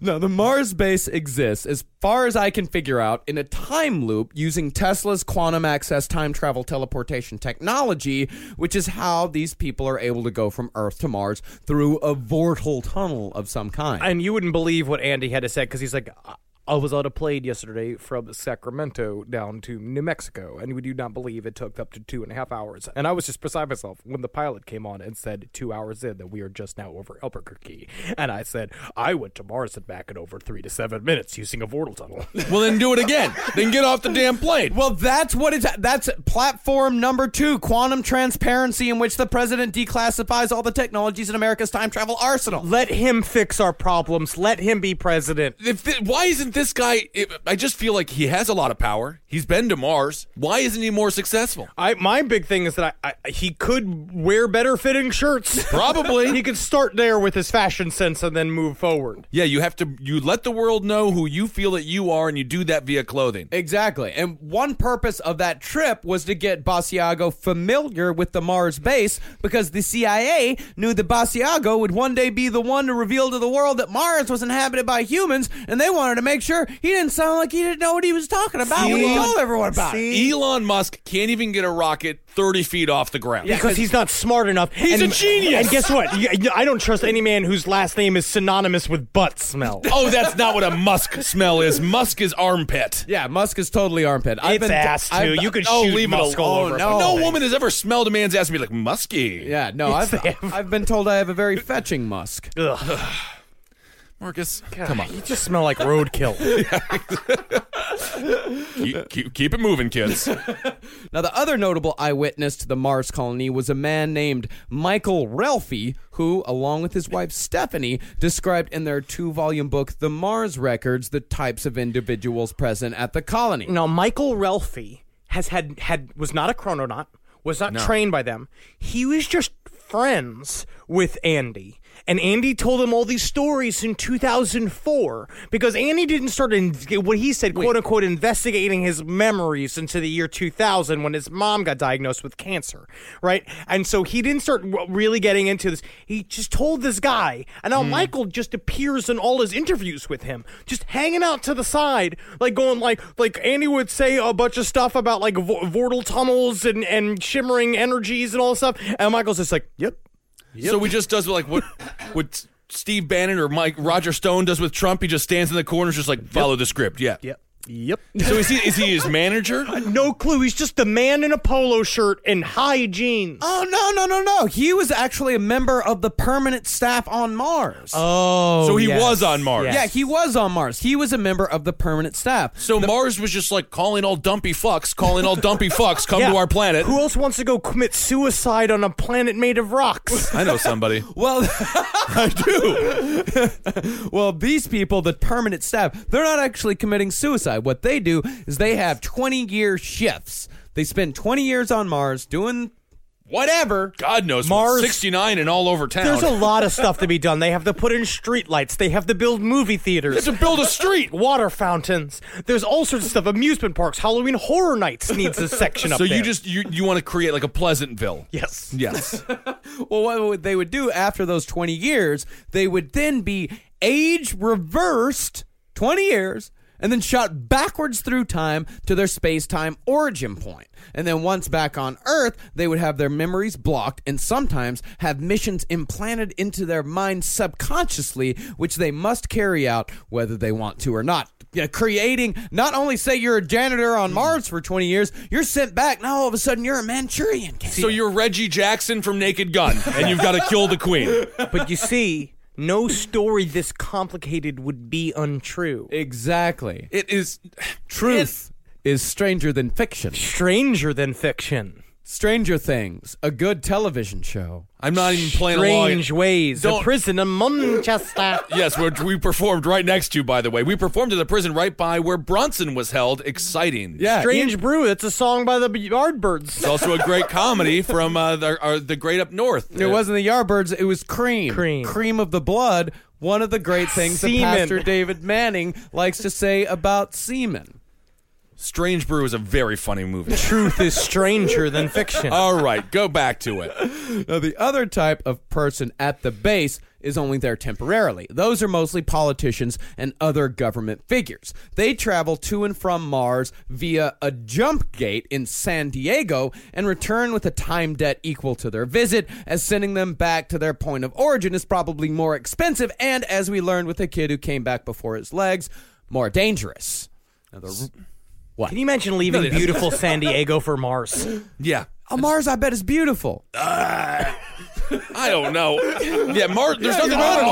No, the Mars base exists, as far as I can figure out, in a time loop using Tesla's quantum access time travel teleportation technology, which is how these people are able to go from Earth to Mars through a vortal tunnel of some kind. And you wouldn't believe what Andy had to say, because he's like, I was on a plane yesterday from Sacramento down to New Mexico, and we do not believe it took up to two and a half hours. And I was just beside myself when the pilot came on and said two hours in that we are just now over Albuquerque. And I said, I went to Mars and back in over three to seven minutes using a vortal tunnel. Well, then do it again. Then get off the damn plane. Well, that's what it's, that's platform number two, quantum transparency, in which the president declassifies all the technologies in America's time travel arsenal. Let him fix our problems. Let him be president. If th- why isn't This guy, it, I just feel like he has a lot of power. He's been to Mars. Why isn't he more successful? I, my big thing is that I, I, he could wear better fitting shirts. Probably. He could start there with his fashion sense and then move forward. Yeah, you have to, you let the world know who you feel that you are, and you do that via clothing. Exactly. And one purpose of that trip was to get Basiago familiar with the Mars base, because the C I A knew that Basiago would one day be the one to reveal to the world that Mars was inhabited by humans, and they wanted to make sure he didn't sound like he didn't know what he was talking about see, when he told everyone about see? it. Elon Musk can't even get a rocket thirty feet off the ground. Yeah, because he's not smart enough. He's and, a genius. And guess what? I don't trust any man whose last name is synonymous with butt smell. Oh, that's not what a Musk smell is. Musk is armpit. Yeah, Musk is totally armpit. I've it's been, ass, too. I've, you could oh, shoot leave Musk it all over. No, no woman has ever smelled a man's ass and be like, musky. Yeah, no, I've, I've been told I have a very fetching musk. Ugh. Marcus, God, come on. You just smell like roadkill. keep, keep, keep it moving, kids. Now, the other notable eyewitness to the Mars colony was a man named Michael Relfe, who, along with his wife Stephanie, described in their two-volume book, The Mars Records, the types of individuals present at the colony. Now, Michael Relfe has had, had was not a chrononaut, was not no. trained by them. He was just friends with Andy. And Andy told him all these stories in two thousand four, because Andy didn't start, in, what he said, quote-unquote, investigating his memories until the year two thousand, when his mom got diagnosed with cancer, right? And so he didn't start really getting into this. He just told this guy, and now mm. Michael just appears in all his interviews with him, just hanging out to the side, like going like, like Andy would say a bunch of stuff about like vo- vortal tunnels and, and shimmering energies and all this stuff, and Michael's just like, yep. Yep. So he just does like what what Steve Bannon or Mike Roger Stone does with Trump. He just stands in the corner, just like follow yep. the script. Yeah. Yep. Yep. So is he is he his manager? No clue. He's just a man in a polo shirt and high jeans. Oh, no, no, no, no. He was actually a member of the permanent staff on Mars. Oh, so he yes. was on Mars. Yes. Yeah, he was on Mars. He was a member of the permanent staff. So the- Mars was just like calling all dumpy fucks, calling all dumpy fucks, come yeah. to our planet. Who else wants to go commit suicide on a planet made of rocks? I know somebody. Well, I do. Well, these people, the permanent staff, they're not actually committing suicide. What they do is they have twenty-year shifts. They spend twenty years on Mars doing whatever. God knows. Mars. sixty-nine and all over town. There's a lot of stuff to be done. They have to put in streetlights. They have to build movie theaters. They have to build a street. Water fountains. There's all sorts of stuff. Amusement parks. Halloween Horror Nights needs a section up there. So you just, you, you want to create like a Pleasantville. Yes. Yes. Well, what they would do after those twenty years, they would then be age-reversed twenty years. And then shot backwards through time to their space-time origin point. And then once back on Earth, they would have their memories blocked and sometimes have missions implanted into their mind subconsciously, which they must carry out whether they want to or not. You know, creating, not only say you're a janitor on Mars for twenty years, you're sent back, now all of a sudden you're a Manchurian candidate. So you're Reggie Jackson from Naked Gun, and you've got to kill the queen. But you see... no story this complicated would be untrue. Exactly. It is... Truth it is stranger than fiction. Stranger than fiction. Stranger Things, a good television show. I'm not even playing along. Strange Ways, Don't. The prison in Manchester. Yes, we're, we performed right next to you, by the way. We performed at the prison right by where Bronson was held. Exciting. Yeah. Strange it, Brew, it's a song by the Yardbirds. It's also a great comedy from uh, the, uh, the Great Up North. It yeah. wasn't the Yardbirds, it was Cream. Cream. Cream of the Blood, one of the great things semen. That Pastor David Manning likes to say about semen. Strange Brew is a very funny movie. Truth is stranger than fiction. All right, go back to it. Now, the other type of person at the base is only there temporarily. Those are mostly politicians and other government figures. They travel to and from Mars via a jump gate in San Diego and return with a time debt equal to their visit, as sending them back to their point of origin is probably more expensive and, as we learned with the kid who came back before his legs, more dangerous. Now, the... What? Can you imagine leaving no, beautiful San Diego for Mars? Yeah. Oh, Mars, I bet, is beautiful. Uh, I don't know. Yeah, Mars, there's nothing wrong with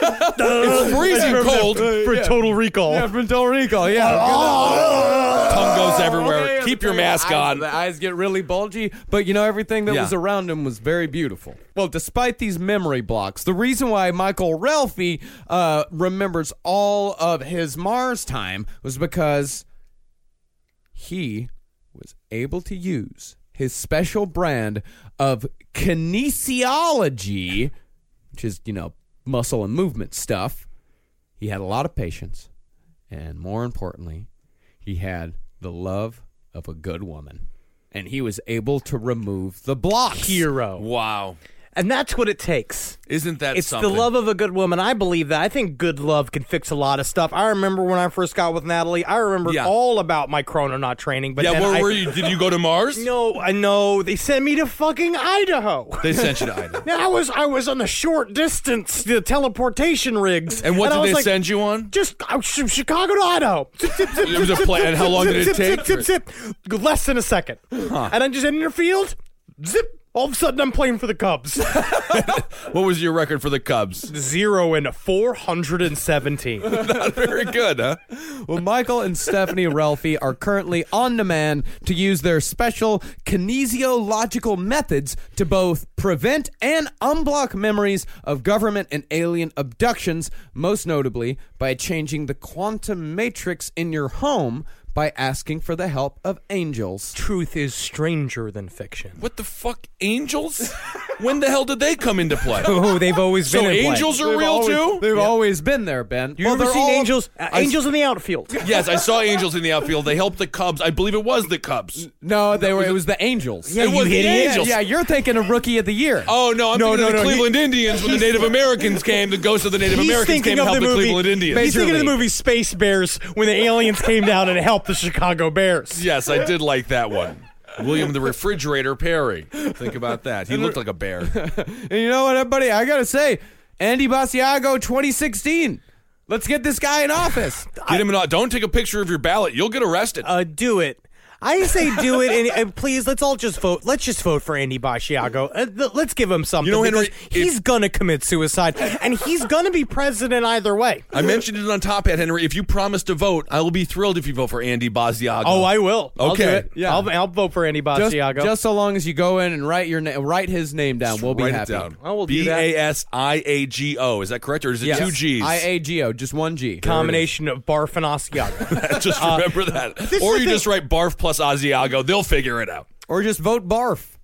Mars. It's freezing cold. For yeah. Total Recall. Yeah, from Total Recall, yeah. Oh, tongue goes everywhere. Okay, Keep your mask eyes, on. The eyes get really bulgy, but you know, everything that yeah. was around him was very beautiful. Well, despite these memory blocks, the reason why Michael Relfe uh, remembers all of his Mars time was because... he was able to use his special brand of kinesiology, which is, you know, muscle and movement stuff. He had a lot of patience. And more importantly, he had the love of a good woman. And he was able to remove the blocks. Hero. Wow. And that's what it takes. Isn't that it's something? It's the love of a good woman. I believe that. I think good love can fix a lot of stuff. I remember when I first got with Natalie, I remembered yeah. all about my chrononaut training. But yeah, where I, were you? Did you go to Mars? No, I know. They sent me to fucking Idaho. They sent you to Idaho. Now, I was I was on the short distance, the teleportation rigs. And what and did they like, send you on? Just I was from Chicago to Idaho. Zip, zip, zip, it was zip, a plan. Zip, how long zip, did it zip, take? Zip, zip, zip. Less than a second. Huh. And I'm just in your field. Zip. All of a sudden, I'm playing for the Cubs. What was your record for the Cubs? Zero and four hundred seventeen. Not very good, huh? Well, Michael and Stephanie Relfe are currently on demand to use their special kinesiological methods to both prevent and unblock memories of government and alien abductions, most notably by changing the quantum matrix in your home by asking for the help of angels. Truth is stranger than fiction. What the fuck? Angels? When the hell did they come into play? Oh, they've always been so in play. So angels are they've real, always, too? They've yeah. always been there, Ben. You've well, ever seen all, angels? Uh, angels I, in the outfield. Yes, I saw angels in the outfield. They helped the Cubs. I believe it was the Cubs. No, they were. Was it was the angels. Yeah, it was the angels. Yeah, you're thinking of Rookie of the Year. Oh, no, I'm no, thinking no, of the no, Cleveland he, Indians when the Native Americans came. The ghosts of the Native Americans came and helped the, the Cleveland Indians. He's thinking of the movie Space Bears when the aliens came down and helped the Chicago Bears. Yes, I did like that one. William the Refrigerator Perry. Think about that. He looked like a bear. And you know what, everybody? I got to say, Andy Basiago twenty sixteen. Let's get this guy in office. Get him in office. Don't take a picture of your ballot. You'll get arrested. Uh, do it. I say do it, and, and please, let's all just vote. Let's just vote for Andy Basiago. Uh, th- let's give him something. You know, Henry, he's going to commit suicide, and he's going to be president either way. I mentioned it on Top Hat, Henry. If you promise to vote, I will be thrilled if you vote for Andy Basiago. Oh, I will. Okay. I'll do it. Yeah. I'll, I'll vote for Andy Basiago. Just, just so long as you go in and write your na- write his name down. Just we'll be write happy. It down. I will do that. B A S I A G O. Is that correct, or is it yes. two G's? I A G O, just one G. Combination of barf and Asiago. Just remember uh, that. Or you just write barf plus Asiago, they'll figure it out. Or just vote barf.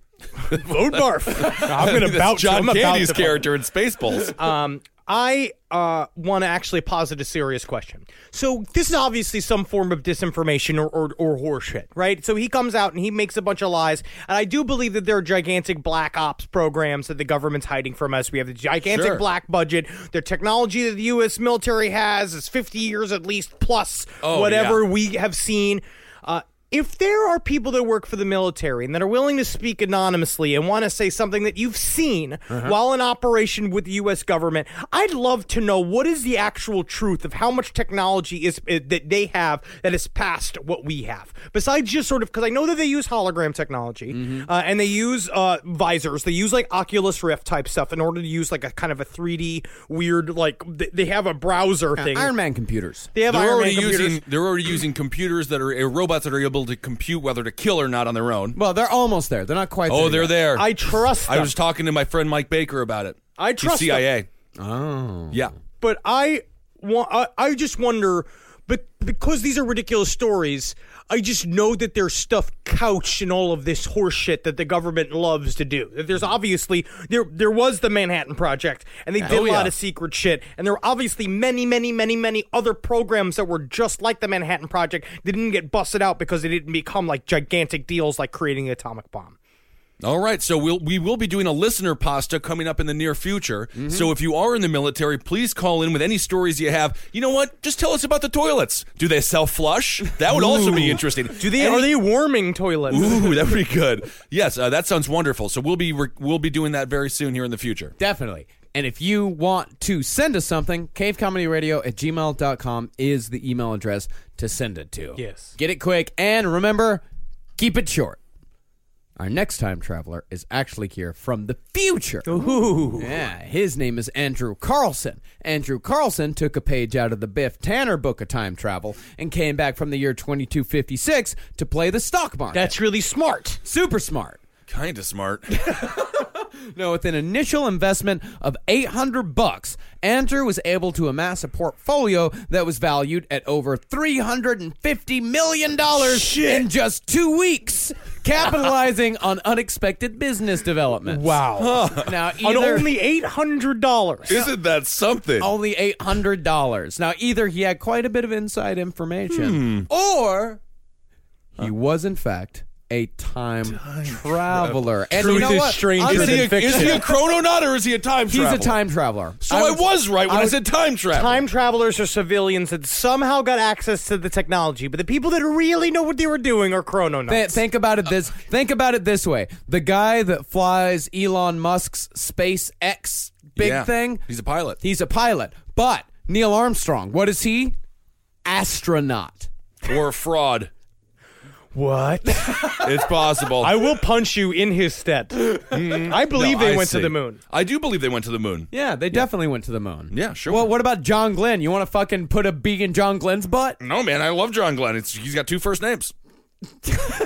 Vote barf. I'm going to bout John Candy's character in Spaceballs. Um, I uh, want to actually posit a serious question. So this is obviously some form of disinformation or, or, or horseshit, right? So he comes out and he makes a bunch of lies. And I do believe that there are gigantic black ops programs that the government's hiding from us. We have the gigantic sure. black budget. The technology that the U S military has is fifty years at least plus oh, whatever yeah. we have seen. Uh, If there are people that work for the military and that are willing to speak anonymously and want to say something that you've seen uh-huh. while in operation with the U S government, I'd love to know what is the actual truth of how much technology is uh, that they have that is past what we have. Besides just sort of, because I know that they use hologram technology mm-hmm. uh, and they use uh, visors. They use like Oculus Rift type stuff in order to use like a kind of a three D weird, like th- they have a browser yeah, thing. Iron Man computers. They have they're Iron Man computers. Using, they're already using computers that are uh, robots that are able to compute whether to kill or not on their own. Well, they're almost there. They're not quite there. Oh, they're yet. There. I trust them. I was talking to my friend Mike Baker about it. I trust the C I A. Them. Oh. Yeah. But I want, I, I just wonder, but because these are ridiculous stories, I just know that there's stuff couched in all of this horseshit that the government loves to do. There's obviously, there there was the Manhattan Project, and they did oh, a yeah. lot of secret shit, and there were obviously many, many, many, many other programs that were just like the Manhattan Project that didn't get busted out because they didn't become like gigantic deals like creating the atomic bomb. All right, so we'll, we will be doing a listener pasta coming up in the near future. Mm-hmm. So if you are in the military, please call in with any stories you have. You know what? Just tell us about the toilets. Do they self-flush? That would ooh. Also be interesting. Do they any- are they warming toilets? Ooh, that would be good. Yes, uh, that sounds wonderful. So we'll be re- we'll be doing that very soon here in the future. Definitely. And if you want to send us something, cavecomedyradio at gmail dot com is the email address to send it to. Yes. Get it quick, and remember, keep it short. Our next time traveler is actually here from the future. Ooh. Yeah, his name is Andrew Carlson. Andrew Carlson took a page out of the Biff Tanner book of time travel and came back from the year twenty-two fifty-six to play the stock market. That's really smart. Super smart. Kind of smart. No, with an initial investment of eight hundred bucks, Andrew was able to amass a portfolio that was valued at over three hundred fifty million dollars Shit. In just two weeks, capitalizing on unexpected business developments. Wow. Huh. Now, either, on only eight hundred dollars. Isn't that something? Only eight hundred dollars. Now, either he had quite a bit of inside information, hmm. or he huh. was, in fact, a time, time traveler. traveler. And truth you know is what? Stranger is than a, fiction. Is he a chrononaut or is he a time traveler? He's a time traveler. So I, would, I was right when I, would, I said time travel. Time travelers are civilians that somehow got access to the technology, but the people that really know what they were doing are chrononauts. Th- think about it this. Uh, think about it this way: the guy that flies Elon Musk's SpaceX big yeah, thing. He's a pilot. He's a pilot. But Neil Armstrong, what is he? Astronaut or fraud. What? It's possible. I will punch you in his stead. Mm-hmm. I believe no, they I went see. To the moon. I do believe they went to the moon. Yeah, they yeah. definitely went to the moon. Yeah, sure. Well, what about John Glenn? You want to fucking put a beak in John Glenn's butt? No, man, I love John Glenn. It's, he's got two first names.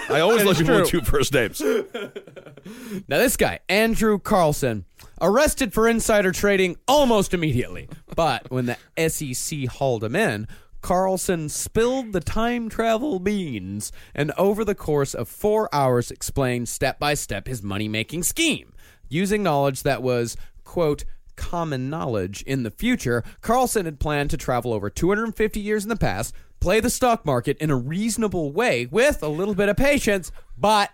I always love people with two first names. Now, this guy, Andrew Carlson, arrested for insider trading almost immediately. But when the S E C hauled him in, Carlson spilled the time travel beans and over the course of four hours explained step-by-step his money-making scheme. Using knowledge that was, quote, common knowledge in the future, Carlson had planned to travel over two hundred fifty years in the past, play the stock market in a reasonable way with a little bit of patience, but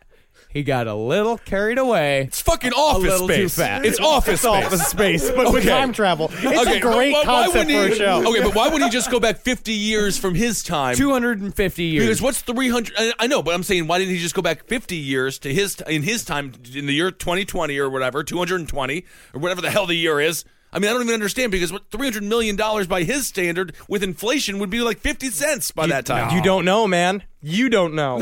he got a little carried away. It's fucking Office Space. Too fat. It's Office Space. It's Office Space, but okay. with time travel. It's okay, a great why, concept why for he, a show. Okay, but why would he just go back fifty years from his time? two hundred fifty years. Because what's three hundred? I, I know, but I'm saying why didn't he just go back fifty years to his in his time in the year twenty twenty or whatever, two hundred twenty or whatever the hell the year is? I mean, I don't even understand, because what three hundred million dollars by his standard with inflation would be like fifty cents by you, that time. No. You don't know, man. You don't know.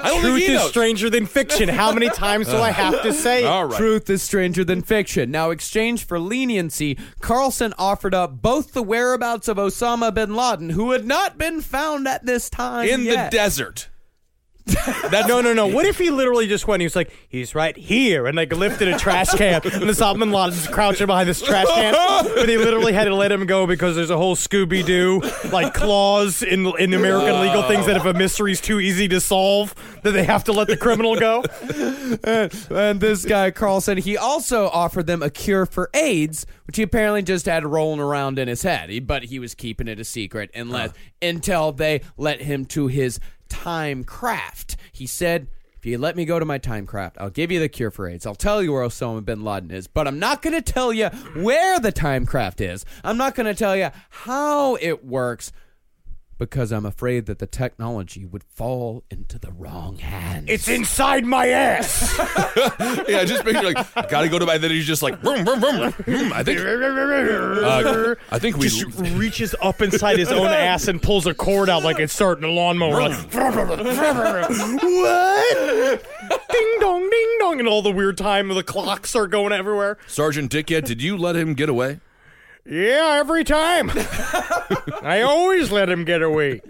I don't Truth is stranger than fiction. How many times do I have to say it? Right. Truth is stranger than fiction. Now, exchange for leniency, Carlson offered up both the whereabouts of Osama bin Laden, who had not been found at this time In yet. the desert. That, no, no, no. What if he literally just went, he was like, he's right here, and like lifted a trash can, and Osama bin Laden's crouching behind this trash can, but he literally had to let him go because there's a whole Scooby-Doo, like, clause in in American Whoa. legal things that if a mystery's too easy to solve, that they have to let the criminal go. and, and this guy, Carlson, he also offered them a cure for AIDS, which he apparently just had rolling around in his head, he, but he was keeping it a secret unless, huh. until they let him to his time craft. He said, if you let me go to my time craft, I'll give you the cure for AIDS. I'll tell you where Osama bin Laden is, but I'm not going to tell you where the time craft is. I'm not going to tell you how it works, because I'm afraid that the technology would fall into the wrong hands. It's inside my ass. Yeah, just picture, like, I gotta go to my... Then he's just like, vroom, vroom, vroom, vroom. I think... Uh, I think we... Just reaches up inside his own ass and pulls a cord out like it's starting a lawnmower. Like, what? Ding dong, ding dong. And all the weird time the clocks are going everywhere. Sergeant Dickhead, did you let him get away? Yeah, every time. I always let him get away.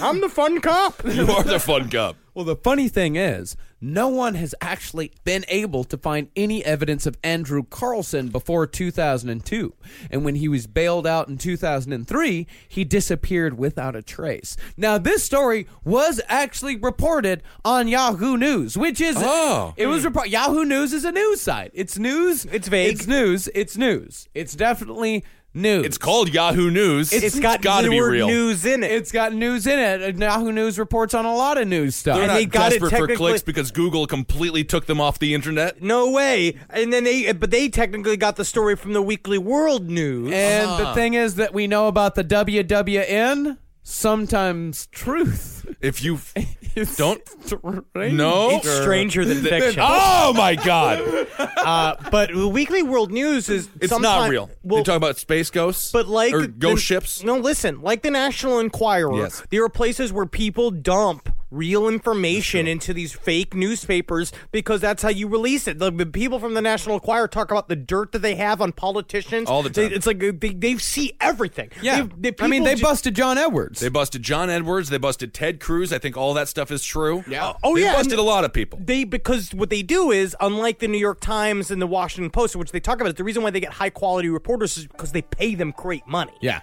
I'm the fun cop. You are the fun cop. Well, the funny thing is, no one has actually been able to find any evidence of Andrew Carlson before two thousand two. And when he was bailed out in two thousand three, he disappeared without a trace. Now, this story was actually reported on Yahoo News, which is... Oh. It was report- Yahoo News is a news site. It's news. It's vague. It's news. It's news. It's definitely... News. It's called Yahoo News. It's, it's got the word real. news in it. It's got news in it. Yahoo News reports on a lot of news stuff. They're and not they got desperate it for clicks because Google completely took them off the internet. No way. And then they, but they technically got the story from the Weekly World News. And uh-huh. the thing is that we know about the W W N. Sometimes truth. If you f- don't strange. No, it's stranger than fiction. Oh my god! uh, but the Weekly World News is it's not real. Well, they talk about space ghosts, but like or ghost the, ships. No, listen. Like the National Enquirer, yes. there are places where people dump real information into these fake newspapers because that's how you release it. The, the people from the National Enquirer talk about the dirt that they have on politicians all the time. They, it's like they, they see everything. Yeah, they, they, I mean, they ju- busted John Edwards. They busted John Edwards. They busted Ted Cruz. I think all that stuff is true. Yeah. Uh, oh they yeah. They busted a lot of people. They because what they do is, unlike the New York Times and the Washington Post, which they talk about, is the reason why they get high quality reporters is because they pay them great money. Yeah.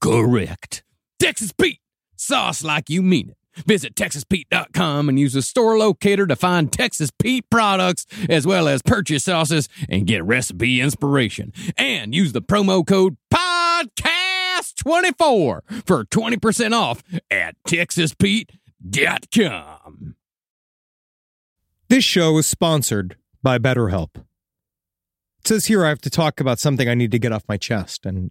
correct. Texas Pete, sauce like you mean it. Visit Texas Pete dot com and use the store locator to find Texas Pete products as well as purchase sauces and get recipe inspiration. And use the promo code podcast twenty-four for twenty percent off at Texas Pete dot com. This show is sponsored by BetterHelp. It says here I have to talk about something I need to get off my chest, and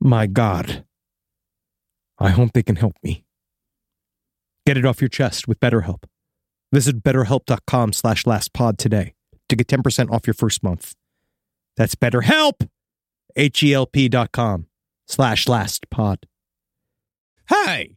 My God. I hope they can help me. Get it off your chest with BetterHelp. Visit BetterHelp.com slash LastPod today to get ten percent off your first month. That's BetterHelp! H-E-L-P dot com slash last pod. Hey,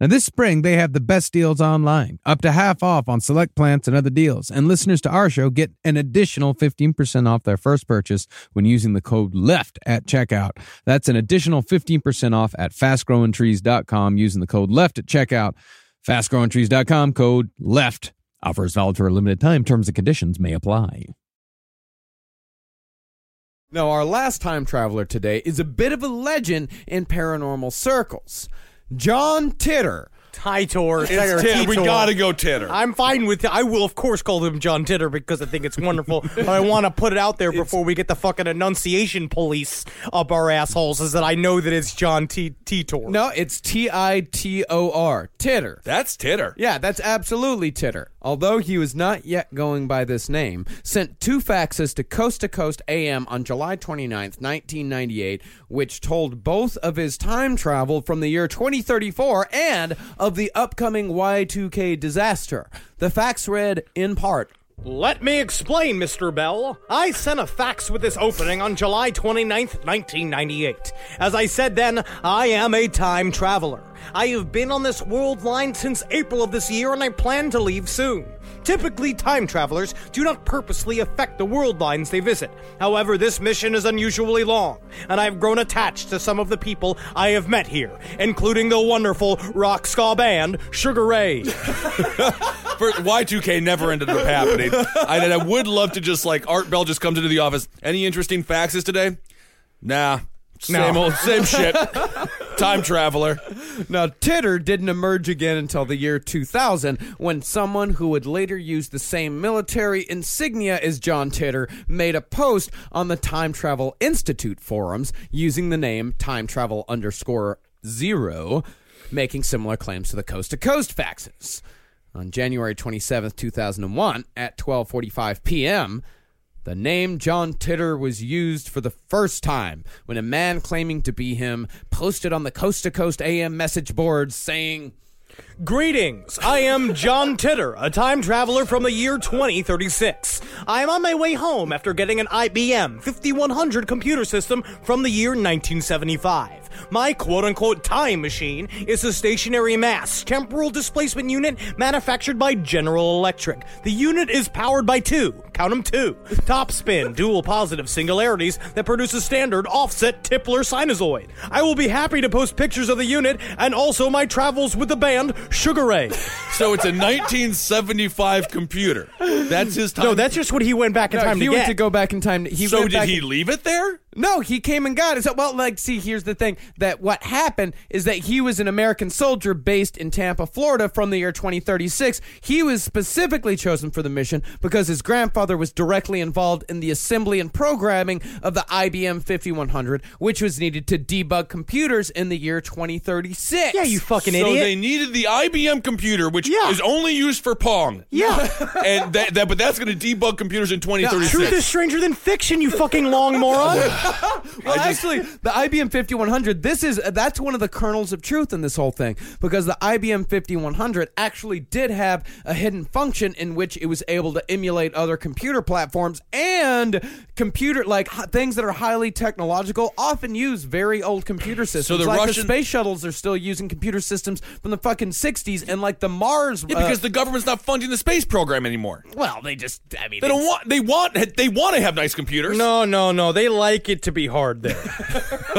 Now, this spring, they have the best deals online, up to half off on select plants and other deals. And listeners to our show get an additional fifteen percent off their first purchase when using the code LEFT at checkout. That's an additional fifteen percent off at fast growing trees dot com using the code LEFT at checkout. fast growing trees dot com, code LEFT. Offers valid for a limited time. Terms and conditions may apply. Now, our last time traveler today is a bit of a legend in paranormal circles. John Titor. Titor. It's Titor. Titor. We gotta go Titor. I'm fine with it. I will, of course, call him John Titor because I think it's wonderful. But I want to put it out there before it's... we get the fucking enunciation police up our assholes, is that I know that it's John T- Titor. No, it's T I T O R. Titor. That's Titor. Yeah, that's absolutely Titor. Although he was not yet going by this name, sent two faxes to Coast to Coast A M on July twenty-ninth, nineteen ninety-eight, which told both of his time travel from the year twenty thirty-four and of the upcoming Y two K disaster. The fax read, in part, "Let me explain, Mister Bell. I sent a fax with this opening on July twenty-ninth, nineteen ninety-eight. As I said then, I am a time traveler. I have been on this world line since April of this year, and I plan to leave soon. Typically, time travelers do not purposely affect the world lines they visit. However, this mission is unusually long, and I have grown attached to some of the people I have met here, including the wonderful rock ska band, Sugar Ray." For, Y two K never ended up happening. I, and I would love to just, like, Art Bell just comes into the office. "Any interesting faxes today?" "Nah. Same no. old, same shit." Time traveler. Now, Titor didn't emerge again until the year two thousand, when someone who would later use the same military insignia as John Titor made a post on the Time Travel Institute forums using the name time travel underscore zero, making similar claims to the Coast to Coast faxes. On January twenty-seventh, two thousand one, at twelve forty-five p.m., the name John Titor was used for the first time when a man claiming to be him posted on the Coast to Coast A M message board saying, "Greetings, I am John Titor, a time traveler from the year twenty thirty-six. I am on my way home after getting an I B M fifty-one hundred computer system from the year nineteen seventy-five. My quote-unquote time machine is a stationary mass temporal displacement unit manufactured by General Electric. The unit is powered by two, count them two, top spin, dual positive singularities that produce a standard offset Tipler sinusoid. I will be happy to post pictures of the unit and also my travels with the band Sugar Ray. So it's a nineteen seventy-five computer. That's his time. No, that's just what he went back in no, time to get. He went to go back in time. He so went did back he in- leave it there? No, he came and got it. So, well, like, see, here's the thing. That what happened is that he was an American soldier based in Tampa, Florida from the year twenty thirty-six. He was specifically chosen for the mission because his grandfather was directly involved in the assembly and programming of the I B M fifty-one hundred, which was needed to debug computers in the year twenty thirty-six. Yeah, you fucking so idiot. So they needed the I B M computer, which yeah. is only used for Pong. Yeah. and that, that, But that's going to debug computers in twenty thirty-six. Now, truth is stranger than fiction, you fucking long moron. Well, just, actually, the I B M fifty-one hundred, this is that's one of the kernels of truth in this whole thing, because the I B M fifty-one hundred actually did have a hidden function in which it was able to emulate other computer platforms and computer like things that are highly technological, often use very old computer systems. So the like Russian the space shuttles are still using computer systems from the fucking sixties, and like the Mars. Yeah, because uh, the government's not funding the space program anymore. Well, they just, I mean, they don't want they want they want to have nice computers. No, no, no, they like it. To be hard there.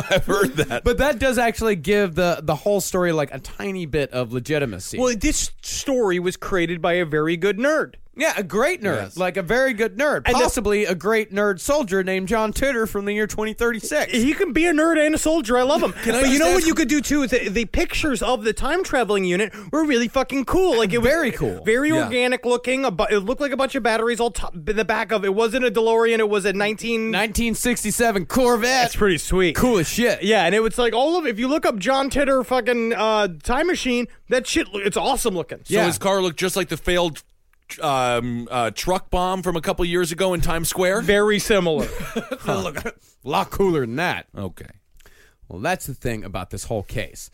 I've heard that. But that does actually give the, the whole story like a tiny bit of legitimacy. Well, this story was created by a very good nerd. Yeah, a great nerd. Yes. Like a very good nerd. And possibly the, a great nerd soldier named John Titor from the year twenty thirty-six. He can be a nerd and a soldier. I love him. Can I but you know what you could do, too? Is the, the pictures of the time-traveling unit were really fucking cool. Like it Very was, cool. Very yeah. organic looking. A bu- it looked like a bunch of batteries all top, in the back of it. It wasn't a DeLorean. It was a nineteen- nineteen sixty-seven Corvette. That's pretty sweet. Cool as shit. Yeah, and it was like all of it. If you look up John Titor fucking uh, time machine, that shit, it's awesome looking. So yeah. his car looked just like the failed... Um, uh, truck bomb from a couple years ago in Times Square. Very similar. huh. A lot cooler than that. Okay. Well, that's the thing about this whole case,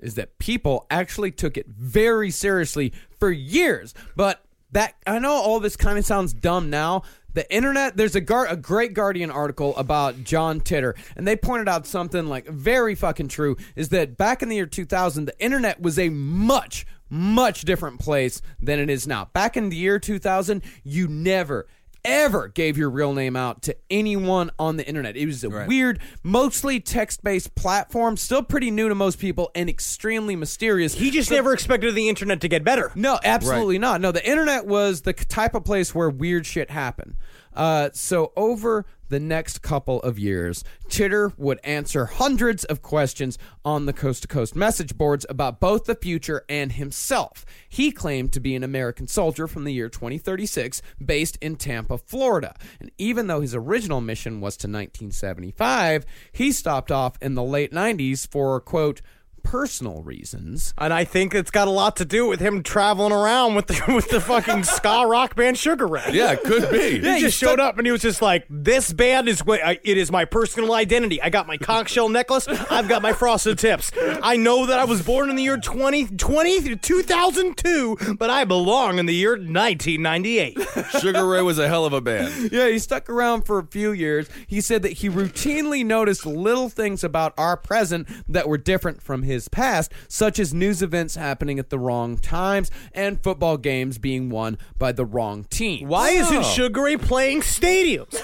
is that people actually took it very seriously for years. But that I know all this kind of sounds dumb now. The internet, there's a, gar- a great Guardian article about John Titor, and they pointed out something like very fucking true, is that back in the year two thousand, the internet was a much Much different place than it is now. Back in the year two thousand, you never, ever gave your real name out to anyone on the internet. It was a right. weird, mostly text-based platform, still pretty new to most people and extremely mysterious. He just so, never expected the internet to get better. No, absolutely right. not. No, the internet was the type of place where weird shit happened. Uh, so over the next couple of years, Titor would answer hundreds of questions on the Coast to Coast message boards about both the future and himself. He claimed to be an American soldier from the year twenty thirty-six based in Tampa, Florida. And even though his original mission was to nineteen seventy-five, he stopped off in the late nineties for, quote, personal reasons. And I think it's got a lot to do with him traveling around with the with the fucking ska rock band Sugar Ray. Yeah, it could be. Yeah, he just he showed stuck- up and he was just like, this band is what I, it is my personal identity. I got my conch shell necklace. I've got my frosted tips. I know that I was born in the year twenty twenty, two thousand two, but I belong in the year nineteen ninety-eight. Sugar Ray was a hell of a band. Yeah, he stuck around for a few years. He said that he routinely noticed little things about our present that were different from his past, such as news events happening at the wrong times and football games being won by the wrong team. Why oh. isn't Sugar Ray playing stadiums?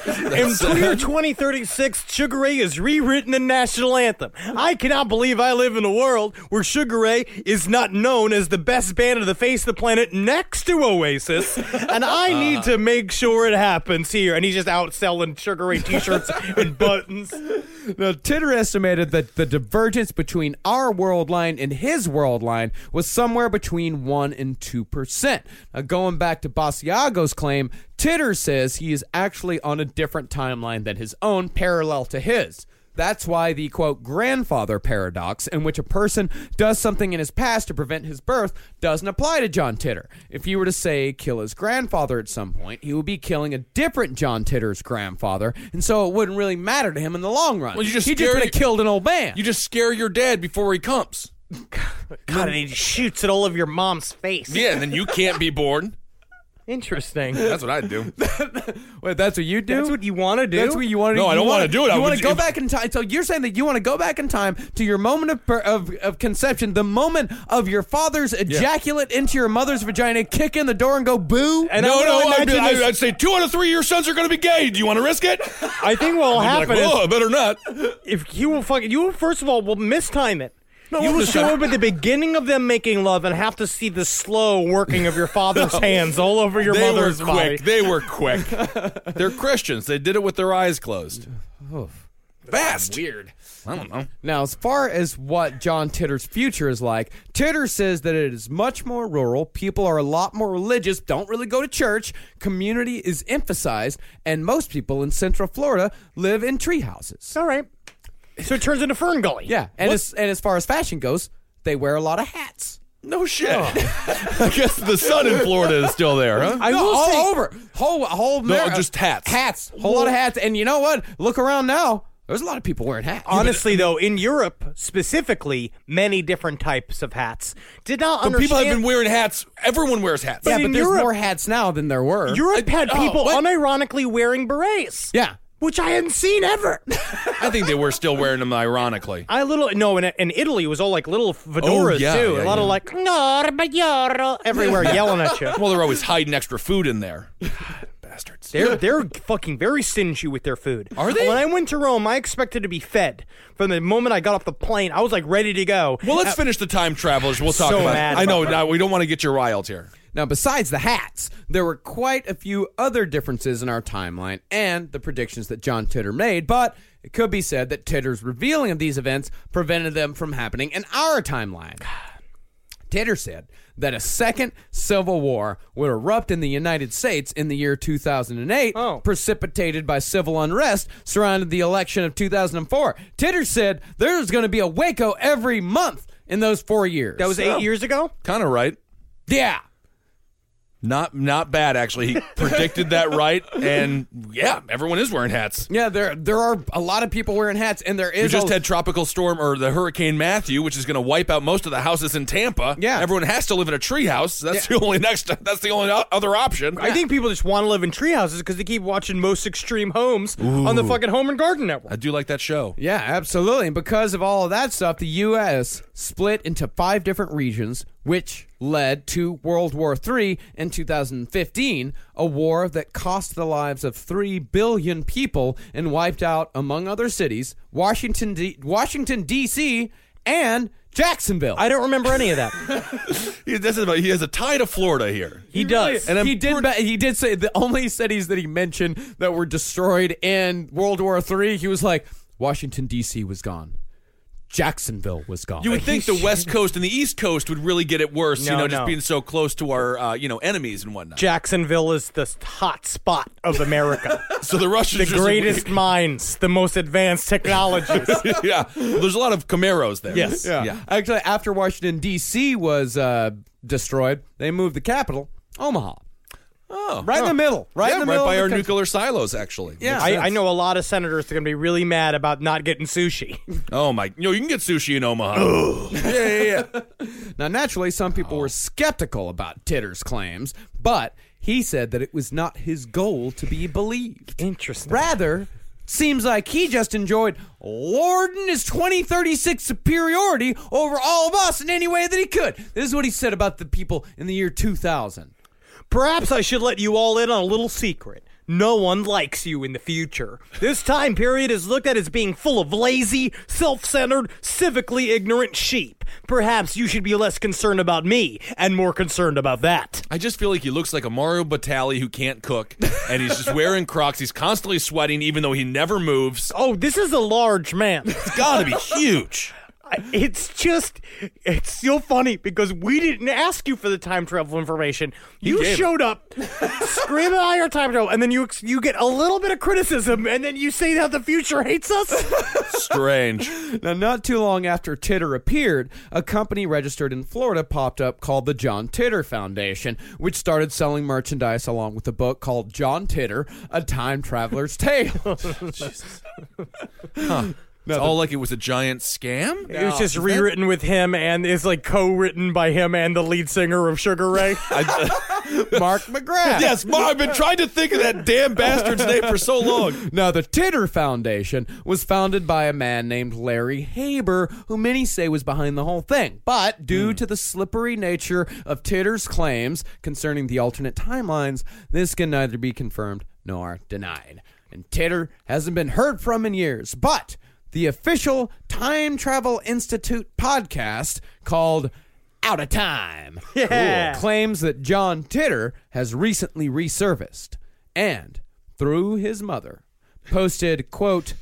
In year twenty thirty-six, Sugar Ray is rewritten the national anthem. I cannot believe I live in a world where Sugar Ray is not known as the best band of the face of the planet next to Oasis, and I need uh. to make sure it happens here. And he's just out selling Sugar Ray t-shirts and buttons. Now, Titor estimated that the divergence between our world line and his world line was somewhere between one and two percent. Now, going back to Basiago's claim, Titor says he is actually on a different timeline than his own, parallel to his. That's why the, quote, grandfather paradox, in which a person does something in his past to prevent his birth, doesn't apply to John Titor. If he were to, say, kill his grandfather at some point, he would be killing a different John Titor's grandfather, and so it wouldn't really matter to him in the long run. Well, you just he just would have killed an old man. You just scare your dad before he comes. God, and he shoots at all of your mom's face. Yeah, and then you can't be born. Interesting. That's what I do. Wait, that's what you do? That's what you want to do? That's what you want to do? No, I don't want to do it. You want to go back in time. So you're saying that you want to go back in time to your moment of of, of conception, the moment of your father's ejaculate yeah. into your mother's vagina, kick in the door and go boo? And no, no, I'd, be, I'd, I'd say two out of three of your sons are going to be gay. Do you want to risk it? I think what will happen like, oh, is... better not. If you will fucking... You, first of all, will mistime it. No, you will show up at the beginning of them making love and have to see the slow working of your father's no. hands all over your they mother's were quick. body. They were quick. They're Christians. They did it with their eyes closed. Oof. Fast. Weird. I don't know. Now, as far as what John Titor's future is like, Titor says that it is much more rural. People are a lot more religious, don't really go to church. Community is emphasized, and most people in Central Florida live in tree houses. All right. So it turns into Fern Gully. Yeah, and as, and as far as fashion goes, they wear a lot of hats. No shit. Oh. I guess the sun in Florida is still there, huh? I no, will all say, over. Whole, whole America. No, just hats. Hats. Whole what? lot of hats. And you know what? Look around now. There's a lot of people wearing hats. Honestly, though, in Europe, specifically, many different types of hats. Did not but understand. People have been wearing hats. Everyone wears hats. But yeah, but there's Europe, more hats now than there were. Europe had I, oh, people what? unironically wearing berets. Yeah. Which I hadn't seen ever. I think they were still wearing them ironically. I little no, and in, in Italy it was all like little fedoras oh, yeah, too. Yeah, a lot yeah. of like Norbayoro everywhere yelling at you. Well, they're always hiding extra food in there. Bastards. They're they're fucking very stingy with their food. Are they? When I went to Rome, I expected to be fed. From the moment I got off the plane, I was like ready to go. Well, let's uh, finish the time travelers. We'll talk so about it. I know. Now, we don't want to get you riled here. Now, besides the hats, there were quite a few other differences in our timeline and the predictions that John Titor made, but it could be said that Titor's revealing of these events prevented them from happening in our timeline. Titor said that a second civil war would erupt in the United States in the year two thousand eight, oh. precipitated by civil unrest surrounding the election of two thousand four. Titor said there's going to be a Waco every month in those four years. That was eight oh. years ago? Kind of right. Yeah. Not not bad, actually. He predicted that right, and yeah, everyone is wearing hats. Yeah, there there are a lot of people wearing hats, and there is... We just a... had Tropical Storm, or the Hurricane Matthew, which is going to wipe out most of the houses in Tampa. Yeah. Everyone has to live in a treehouse. That's, yeah. the only next, that's the only other option. Yeah. I think people just want to live in treehouses because they keep watching Most Extreme Homes Ooh. on the fucking Home and Garden Network. I do like that show. Yeah, absolutely. And because of all of that stuff, the U S split into five different regions, which led to World War Three in two thousand fifteen, a war that cost the lives of three billion people and wiped out, among other cities, Washington, D- Washington D C, and Jacksonville. I don't remember any of that. he, that's about, he has a tie to Florida here. He, he does. And he, did, he did say the only cities that he mentioned that were destroyed in World War Three, he was like, Washington, D C was gone. Jacksonville was gone. You would think the West Coast and the East Coast would really get it worse, no, you know, just no. being so close to our, uh, you know, enemies and whatnot. Jacksonville is the hot spot of America. So the Russians, the greatest minds, the most advanced technologies. Yeah, well, there's a lot of Camaros there. Yes, yeah. yeah. Actually, after Washington D C was uh, destroyed, they moved the capital, Omaha. Oh, right no. in the middle. Right yeah, in the middle. Right by our country. Nuclear silos, actually. Yeah, I, I know a lot of senators that are going to be really mad about not getting sushi. Oh, my. You know, you can get sushi in Omaha. yeah, yeah, yeah. Now, naturally, some people oh. were skeptical about Titor's claims, but he said that it was not his goal to be believed. Interesting. Rather, seems like he just enjoyed lording his twenty thirty-six superiority over all of us in any way that he could. This is what he said about the people in the year two thousand. Perhaps I should let you all in on a little secret. No one likes you in the future. This time period is looked at as being full of lazy, self-centered, civically ignorant sheep. Perhaps you should be less concerned about me and more concerned about that. I just feel like he looks like a Mario Batali who can't cook, and he's just wearing Crocs. He's constantly sweating, even though he never moves. Oh, this is a large man. It's gotta be huge. It's just, it's so funny because we didn't ask you for the time travel information. You, you showed it. up, screaming out your time travel, and then you you get a little bit of criticism, and then you say that the future hates us? Strange. Now, not too long after Titor appeared, a company registered in Florida popped up called the John Titor Foundation, which started selling merchandise along with a book called John Titor, A Time Traveler's Tale. Jesus. Huh. No, it's all the, like it was a giant scam? No. It was just rewritten with him, and it's like co-written by him and the lead singer of Sugar Ray. I, Mark McGrath. Yes, Mark, I've been trying to think of that damn bastard's name for so long. Now, the Titor Foundation was founded by a man named Larry Haber, who many say was behind the whole thing. But due mm. to the slippery nature of Titor's claims concerning the alternate timelines, this can neither be confirmed nor denied. And Titor hasn't been heard from in years, but the official Time Travel Institute podcast called Out of Time yeah. cool, claims that John Titor has recently resurfaced and, through his mother, posted, quote,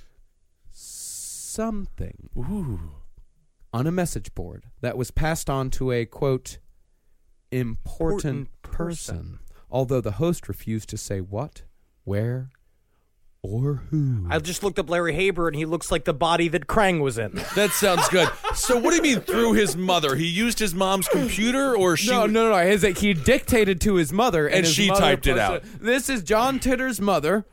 something Ooh. on a message board that was passed on to a, quote, important, important person, person, although the host refused to say what, where, or who. I just looked up Larry Haber, and he looks like the body that Krang was in. That sounds good. So what do you mean through his mother? He used his mom's computer, or she... No, no, no. no. His, he dictated to his mother, and, and his she mother typed posted, it out. This is John Titor's mother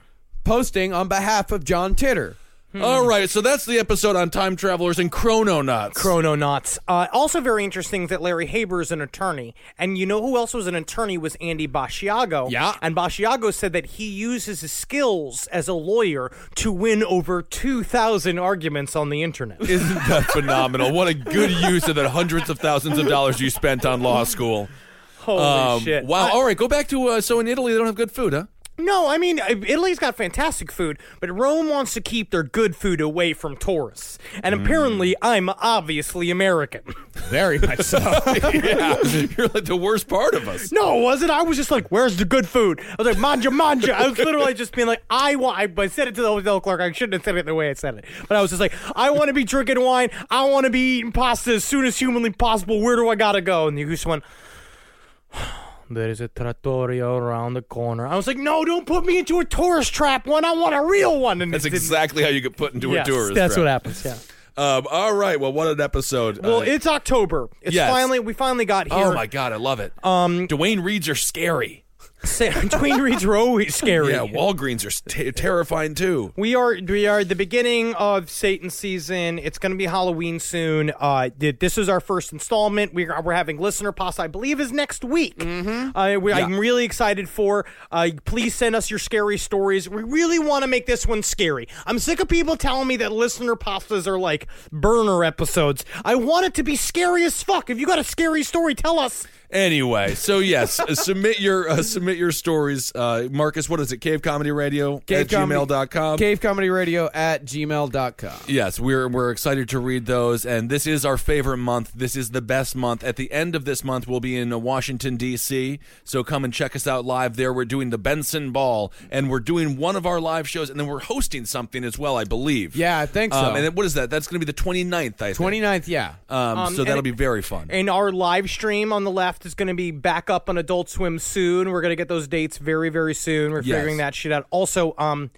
posting on behalf of John Titor. Hmm. All right, so that's the episode on time travelers and chrononauts. Chrononauts. Uh, also very interesting that Larry Haber is an attorney. And you know who else was an attorney was Andy Basiago. Yeah. And Basiago said that he uses his skills as a lawyer to win over two thousand arguments on the internet. Isn't that phenomenal? What a good use of the hundreds of thousands of dollars you spent on law school. Holy um, shit. Wow. I- All right, go back to, uh, so in Italy they don't have good food, huh? No, I mean, Italy's got fantastic food, but Rome wants to keep their good food away from tourists. And mm. apparently, I'm obviously American. Very much so. Yeah. You're like the worst part of us. No, it wasn't. I was just like, where's the good food? I was like, manja, manja. I was literally just being like, I want, I, I said it to the hotel clerk. I shouldn't have said it the way I said it. But I was just like, I want to be drinking wine. I want to be eating pasta as soon as humanly possible. Where do I got to go? And the goose went... There is a trattoria around the corner. I was like, no, don't put me into a tourist trap one. I want a real one. And that's exactly how you get put into yes, a tourist that's trap. That's what happens, yeah. Um, all right, well, what an episode. Well, uh, it's October. It's yes. finally We finally got here. Oh, my God, I love it. Um, Dwayne Reeds are scary. Dwayne Reeds are always scary. Yeah, Walgreens are t- terrifying, too. We are we are at the beginning of Satan season. It's going to be Halloween soon. Uh, this is our first installment. We're, we're having Listener Pasta, I believe, is next week. Mm-hmm. Uh, we, yeah. I'm really excited for. Uh, please send us your scary stories. We really want to make this one scary. I'm sick of people telling me that Listener Pastas are like burner episodes. I want it to be scary as fuck. If you got a scary story, tell us. Anyway, so yes, submit your uh, submit your stories. Uh, Marcus, what is it? Cavecomedyradio Cave at comedy, gmail dot com. Cavecomedyradio at gmail dot com. Yes, we're we're excited to read those, and this is our favorite month. This is the best month. At the end of this month, we'll be in Washington, D C, so come and check us out live there. We're doing the Benson Ball, and we're doing one of our live shows, and then we're hosting something as well, I believe. Yeah, I think so. Um, and what is that? That's going to be the twenty-ninth, I think. twenty-ninth, yeah. Um, um, so that'll be very fun. And our live stream on the left is going to be back up on Adult Swim soon. We're going to get those dates very, very soon. We're yes. figuring that shit out. Also, um,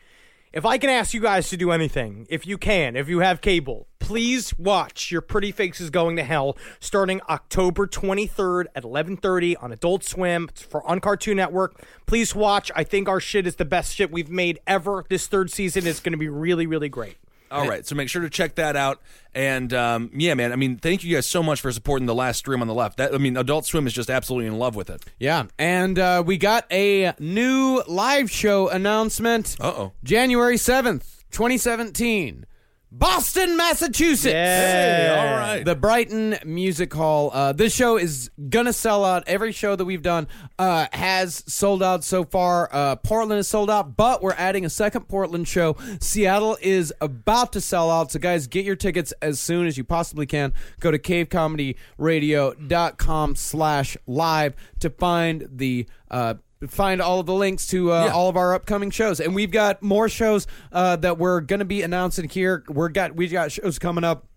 if I can ask you guys to do anything, if you can, if you have cable, please watch Your Pretty Face is Going to Hell starting October twenty-third at eleven thirty on Adult Swim. It's for on Cartoon Network. Please watch. I think our shit is the best shit we've made ever. This third season is going to be really, really great. All right, so make sure to check that out. And, um, yeah, man, I mean, thank you guys so much for supporting The Last Stream on the Left. That, I mean, Adult Swim is just absolutely in love with it. Yeah, and uh, we got a new live show announcement. Uh-oh. January seventh, twenty seventeen. Boston, Massachusetts. Yeah. Hey, all right. The Brighton Music Hall. Uh, this show is going to sell out. Every show that we've done uh, has sold out so far. Uh, Portland is sold out, but we're adding a second Portland show. Seattle is about to sell out. So, guys, get your tickets as soon as you possibly can. Go to cavecomedyradio.com slash live to find the uh Find all of the links to uh, yeah. all of our upcoming shows, and we've got more shows uh, that we're going to be announcing here. We're got we've got shows coming up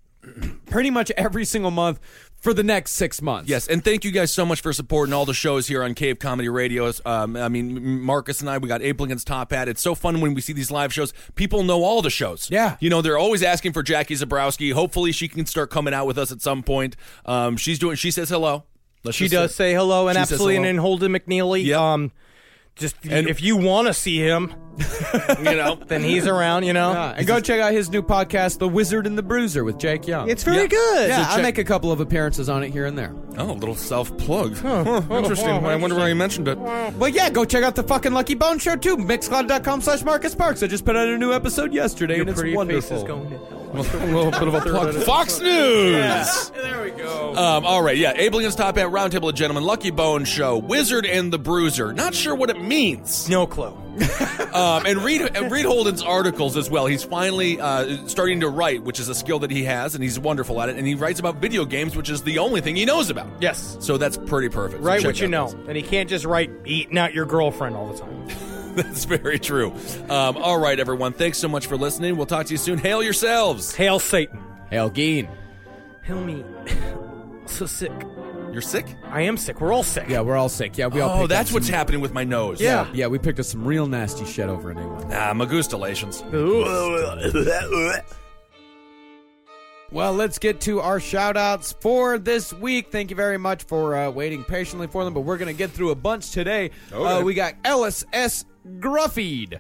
pretty much every single month for the next six months. Yes, and thank you guys so much for supporting all the shows here on Cave Comedy Radio. Um, I mean, Marcus and I, we got Abe Lincoln's Top Hat. It's so fun when we see these live shows. People know all the shows. Yeah, you know, they're always asking for Jackie Zabrowski. Hopefully, she can start coming out with us at some point. Um, she's doing. She says hello. Let's she does say, say hello, and absolutely, hello. and, and Holden McNeely. Yep. Um, Just and if you want to see him, you know, then he's around, you know. Yeah, and he's go just, check out his new podcast, The Wizard and the Bruiser with Jake Young. It's very yeah. good. Yeah, so check- I make a couple of appearances on it here and there. Oh, a little self-plug. Huh. Huh. Interesting. Huh. I wonder why you mentioned it. But yeah, go check out the fucking Lucky Bone Show too. Mixcloud.com slash Marcus Parks. I just put out a new episode yesterday, Your and it's wonderful. Your pretty face is going to hell. A little bit of a plug. Fox News! Yeah. There we go. Um, all right, yeah. Ablian's Top Hat, Roundtable of Gentlemen, Lucky Bone Show, Wizard and the Bruiser. Not sure what it means. No clue. um, and read read Holden's articles as well. He's finally uh, starting to write, which is a skill that he has, and he's wonderful at it. And he writes about video games, which is the only thing he knows about. Yes. So that's pretty perfect. Write so what you know. Things. And he can't just write eating out your girlfriend all the time. That's very true. Um, all right, everyone. Thanks so much for listening. We'll talk to you soon. Hail yourselves. Hail Satan. Hail Geen. Hail me. So sick. You're sick? I am sick. We're all sick. Yeah, we're all sick. Yeah, we all. Oh, that's what's happening with my nose. Yeah. Yeah, we picked up some real nasty shit over in England. Ah, magustalations. Well, let's get to our shout-outs for this week. Thank you very much for uh, waiting patiently for them, but we're going to get through a bunch today. Okay. Uh, we got Ellis S. Gruffied.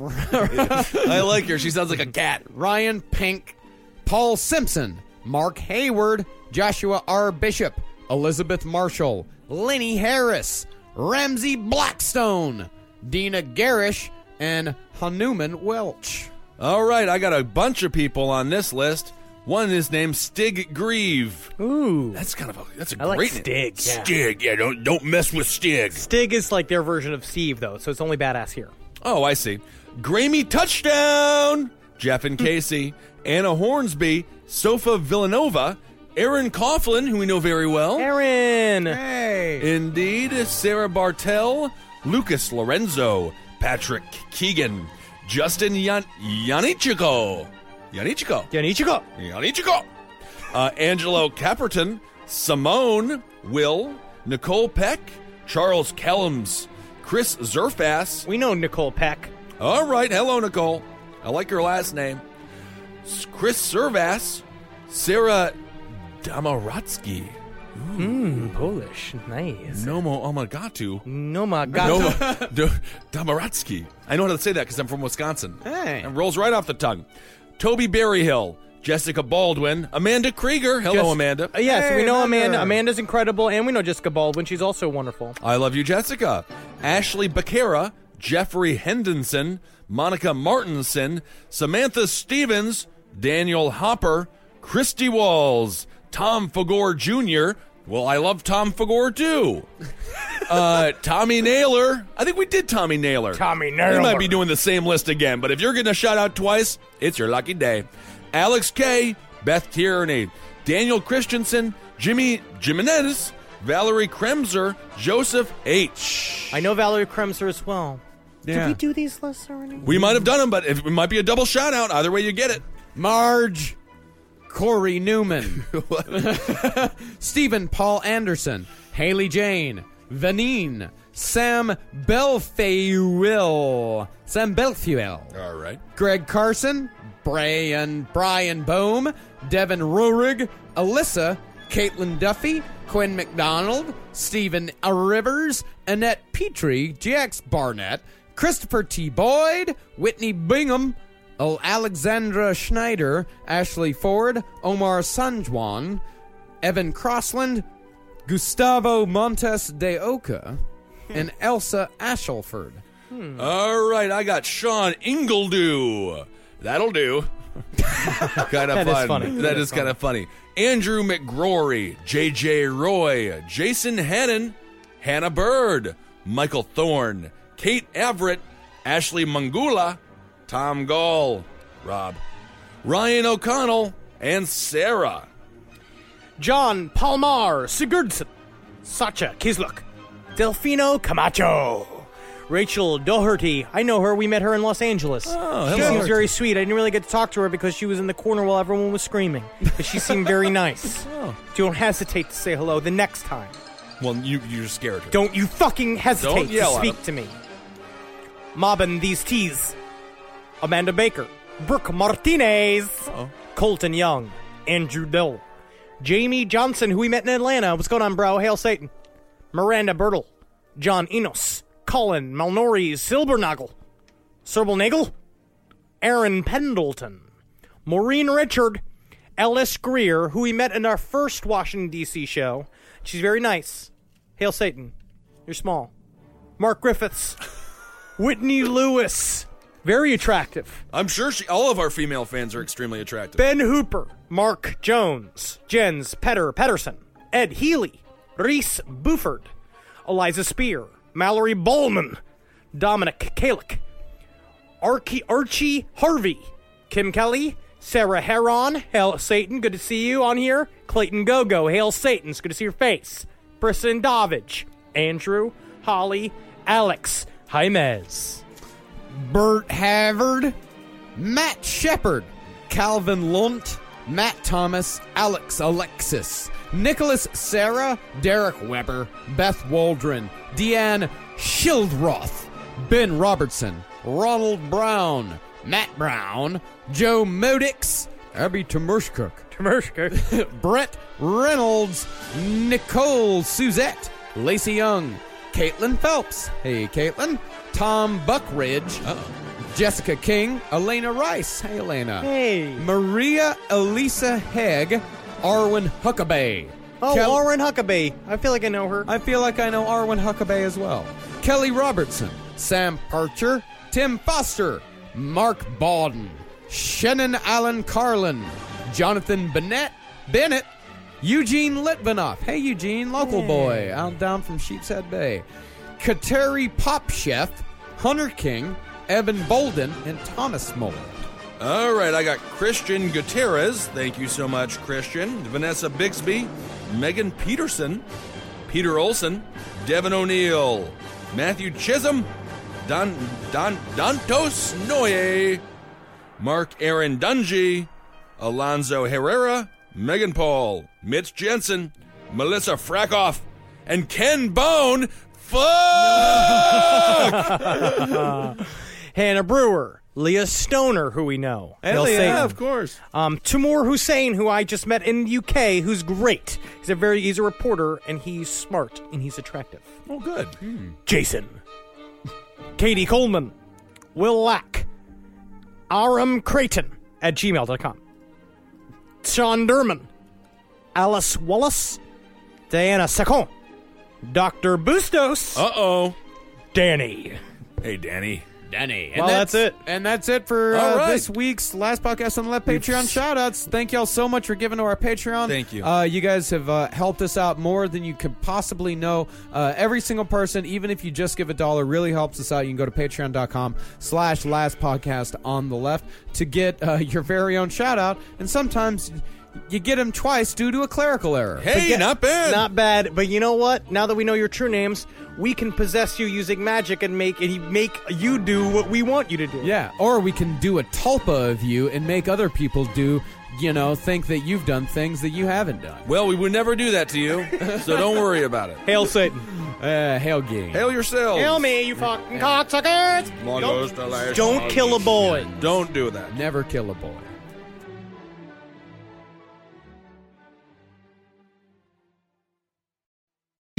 I like her. She sounds like a cat. Ryan Pink. Paul Simpson. Mark Hayward. Joshua R. Bishop. Elizabeth Marshall, Lenny Harris, Ramsey Blackstone, Dina Garish, and Hanuman Welch. All right, I got a bunch of people on this list. One is named Stig Grieve. Ooh, that's kind of a that's a I great like Stig. Name. Stig, yeah. yeah, don't don't mess with Stig. Stig is like their version of Steve, though, so it's only badass here. Oh, I see. Grammy Touchdown, Jeff and Casey, Anna Hornsby, Sofa Villanova. Aaron Coughlin, who we know very well. Aaron! Hey! Indeed. Sarah Bartell, Lucas Lorenzo, Patrick Keegan, Justin Yan- Yanichiko. Yanichiko. Yanichiko. Yanichiko. Uh, Angelo Caperton, Simone, Will, Nicole Peck, Charles Kellums, Chris Zerfass. We know Nicole Peck. All right. Hello, Nicole. I like your last name. Chris Zerfass, Sarah Damaratsky. Mmm, Polish. Nice. Nomo Omagatu. Nomagatu. Nomo, Damaratsky. I know how to say that because I'm from Wisconsin. Hey. It rolls right off the tongue. Toby Berryhill. Jessica Baldwin. Amanda Krieger. Hello, Jess- Amanda. Uh, yes, hey, we know Amanda. Amanda. Amanda's incredible, and we know Jessica Baldwin. She's also wonderful. I love you, Jessica. Ashley Becerra. Jeffrey Henderson. Monica Martinson. Samantha Stevens. Daniel Hopper. Christy Walls. Tom Fagor Junior Well, I love Tom Fagor, too. Uh, Tommy Naylor. I think we did Tommy Naylor. Tommy Naylor. We might be doing the same list again, but if you're getting a shout-out twice, it's your lucky day. Alex K., Beth Tierney, Daniel Christensen, Jimmy Jimenez, Valerie Kremser, Joseph H. I know Valerie Kremser as well. Yeah. Did we do these lists already? We might have done them, but it might be a double shout-out. Either way, you get it. Marge. Corey Newman, Stephen Paul Anderson, Haley Jane, Vanine, Sam Belfuel, Sam Belfuel, all right, Greg Carson, Brian Brian Bohm, Devin Rurig, Alyssa, Caitlin Duffy, Quinn McDonald, Stephen Rivers, Annette Petrie, G X Barnett, Christopher T. Boyd, Whitney Bingham. Alexandra Schneider, Ashley Ford, Omar Sanjuan, Evan Crossland, Gustavo Montes de Oca, and Elsa Ashelford. Hmm. All right, I got Sean Ingledew. That'll do. Kind of fun. Funny. That, that is, is kind of funny. Andrew McGrory, J J. Roy, Jason Hannon, Hannah Bird, Michael Thorne, Kate Everett, Ashley Mangula, Tom Gall, Rob, Ryan O'Connell, and Sarah. John Palmar Sigurdsson, Sacha Kisluk, Delfino Camacho, Rachel Doherty. I know her. We met her in Los Angeles. Oh, she seems very sweet. I didn't really get to talk to her because she was in the corner while everyone was screaming. But she seemed very nice. Oh. Don't hesitate to say hello the next time. Well, you, you're scared her. Don't you fucking hesitate to speak to me. Mobbing these teas. Amanda Baker, Brooke Martinez, Uh-oh. Colton Young, Andrew Dill, Jamie Johnson, who we met in Atlanta. What's going on, bro? Hail Satan. Miranda Bertle, John Enos, Colin Malnori Silbernagle, Silbernagle, Aaron Pendleton, Maureen Richard, Ellis Greer, who we met in our first Washington, D C show. She's very nice. Hail Satan. You're small. Mark Griffiths. Whitney Lewis. Very attractive. I'm sure she, all of our female fans are extremely attractive. Ben Hooper. Mark Jones. Jens Petter Pettersson. Ed Healy. Reese Buford. Eliza Spear. Mallory Ballman. Dominic Kalick. Archie, Archie Harvey. Kim Kelly. Sarah Heron. Hail Satan. Good to see you on here. Clayton Gogo. Hail Satan. It's good to see your face. Priscilla Davage. Andrew. Holly. Alex. Jaimez. Bert Havard, Matt Shepard, Calvin Lunt, Matt Thomas, Alex Alexis, Nicholas Sarah, Derek Weber, Beth Waldron, Deanne Schildroth, Ben Robertson, Ronald Brown, Matt Brown, Joe Modix, Abby Temershkirk, Temershkirk, Brett Reynolds, Nicole Suzette, Lacey Young, Caitlin Phelps, hey Caitlin, Tom Buckridge, Uh-oh. Jessica King, Elena Rice, hey Elena, hey Maria Elisa Hegg, Arwen Huckabee. Oh, Kel- Arwen Huckabee. I feel like I know her. I feel like I know Arwen Huckabee as well. Kelly Robertson, Sam Archer, Tim Foster, Mark Baldwin, Shannon Allen Carlin, Jonathan Bennett, Bennett, Eugene Litvinoff. Hey, Eugene, local hey. boy, out down from Sheepshead Bay. Kateri Popchef, Hunter King, Evan Bolden, and Thomas Mould. All right, I got Christian Gutierrez. Thank you so much, Christian. Vanessa Bixby, Megan Peterson, Peter Olson, Devin O'Neill, Matthew Chisholm, Don Don Dantos Noye, Mark Aaron Dungy, Alonzo Herrera, Megan Paul, Mitch Jensen, Melissa Frackoff, and Ken Bone. Fuck! Hannah Brewer, Leah Stoner, who we know. Hell yeah, of course. Um, Timur Hussein, who I just met in the U K, who's great. He's a very he's a reporter, and he's smart, and he's attractive. Oh, good. Hmm. Jason. Katie Coleman. Will Lack. Aram Creighton at gmail dot com. Sean Durman, Alice Wallace, Diana Sacon, Doctor Bustos. Uh-oh. Danny. Hey, Danny. Danny. And well, that's, that's it. And that's it for uh, right. this week's Last Podcast on the Left Patreon shoutouts. Thank y'all so much for giving to our Patreon. Thank you. Uh, you guys have uh, helped us out more than you could possibly know. Uh, every single person, even if you just give a dollar, really helps us out. You can go to patreon dot com slash Last Podcast on the Left to get uh, your very own shoutout. And sometimes you get him twice due to a clerical error. Hey, get, not bad. Not bad. But you know what? Now that we know your true names, we can possess you using magic and make and make you do what we want you to do. Yeah, or we can do a tulpa of you and make other people do, you know, think that you've done things that you haven't done. Well, we would never do that to you, so don't worry about it. Hail Satan. Uh, hail game. Hail yourselves. Hail me, you fucking cocksuckers. Don't, don't kill a boy. Don't do that. Never kill a boy.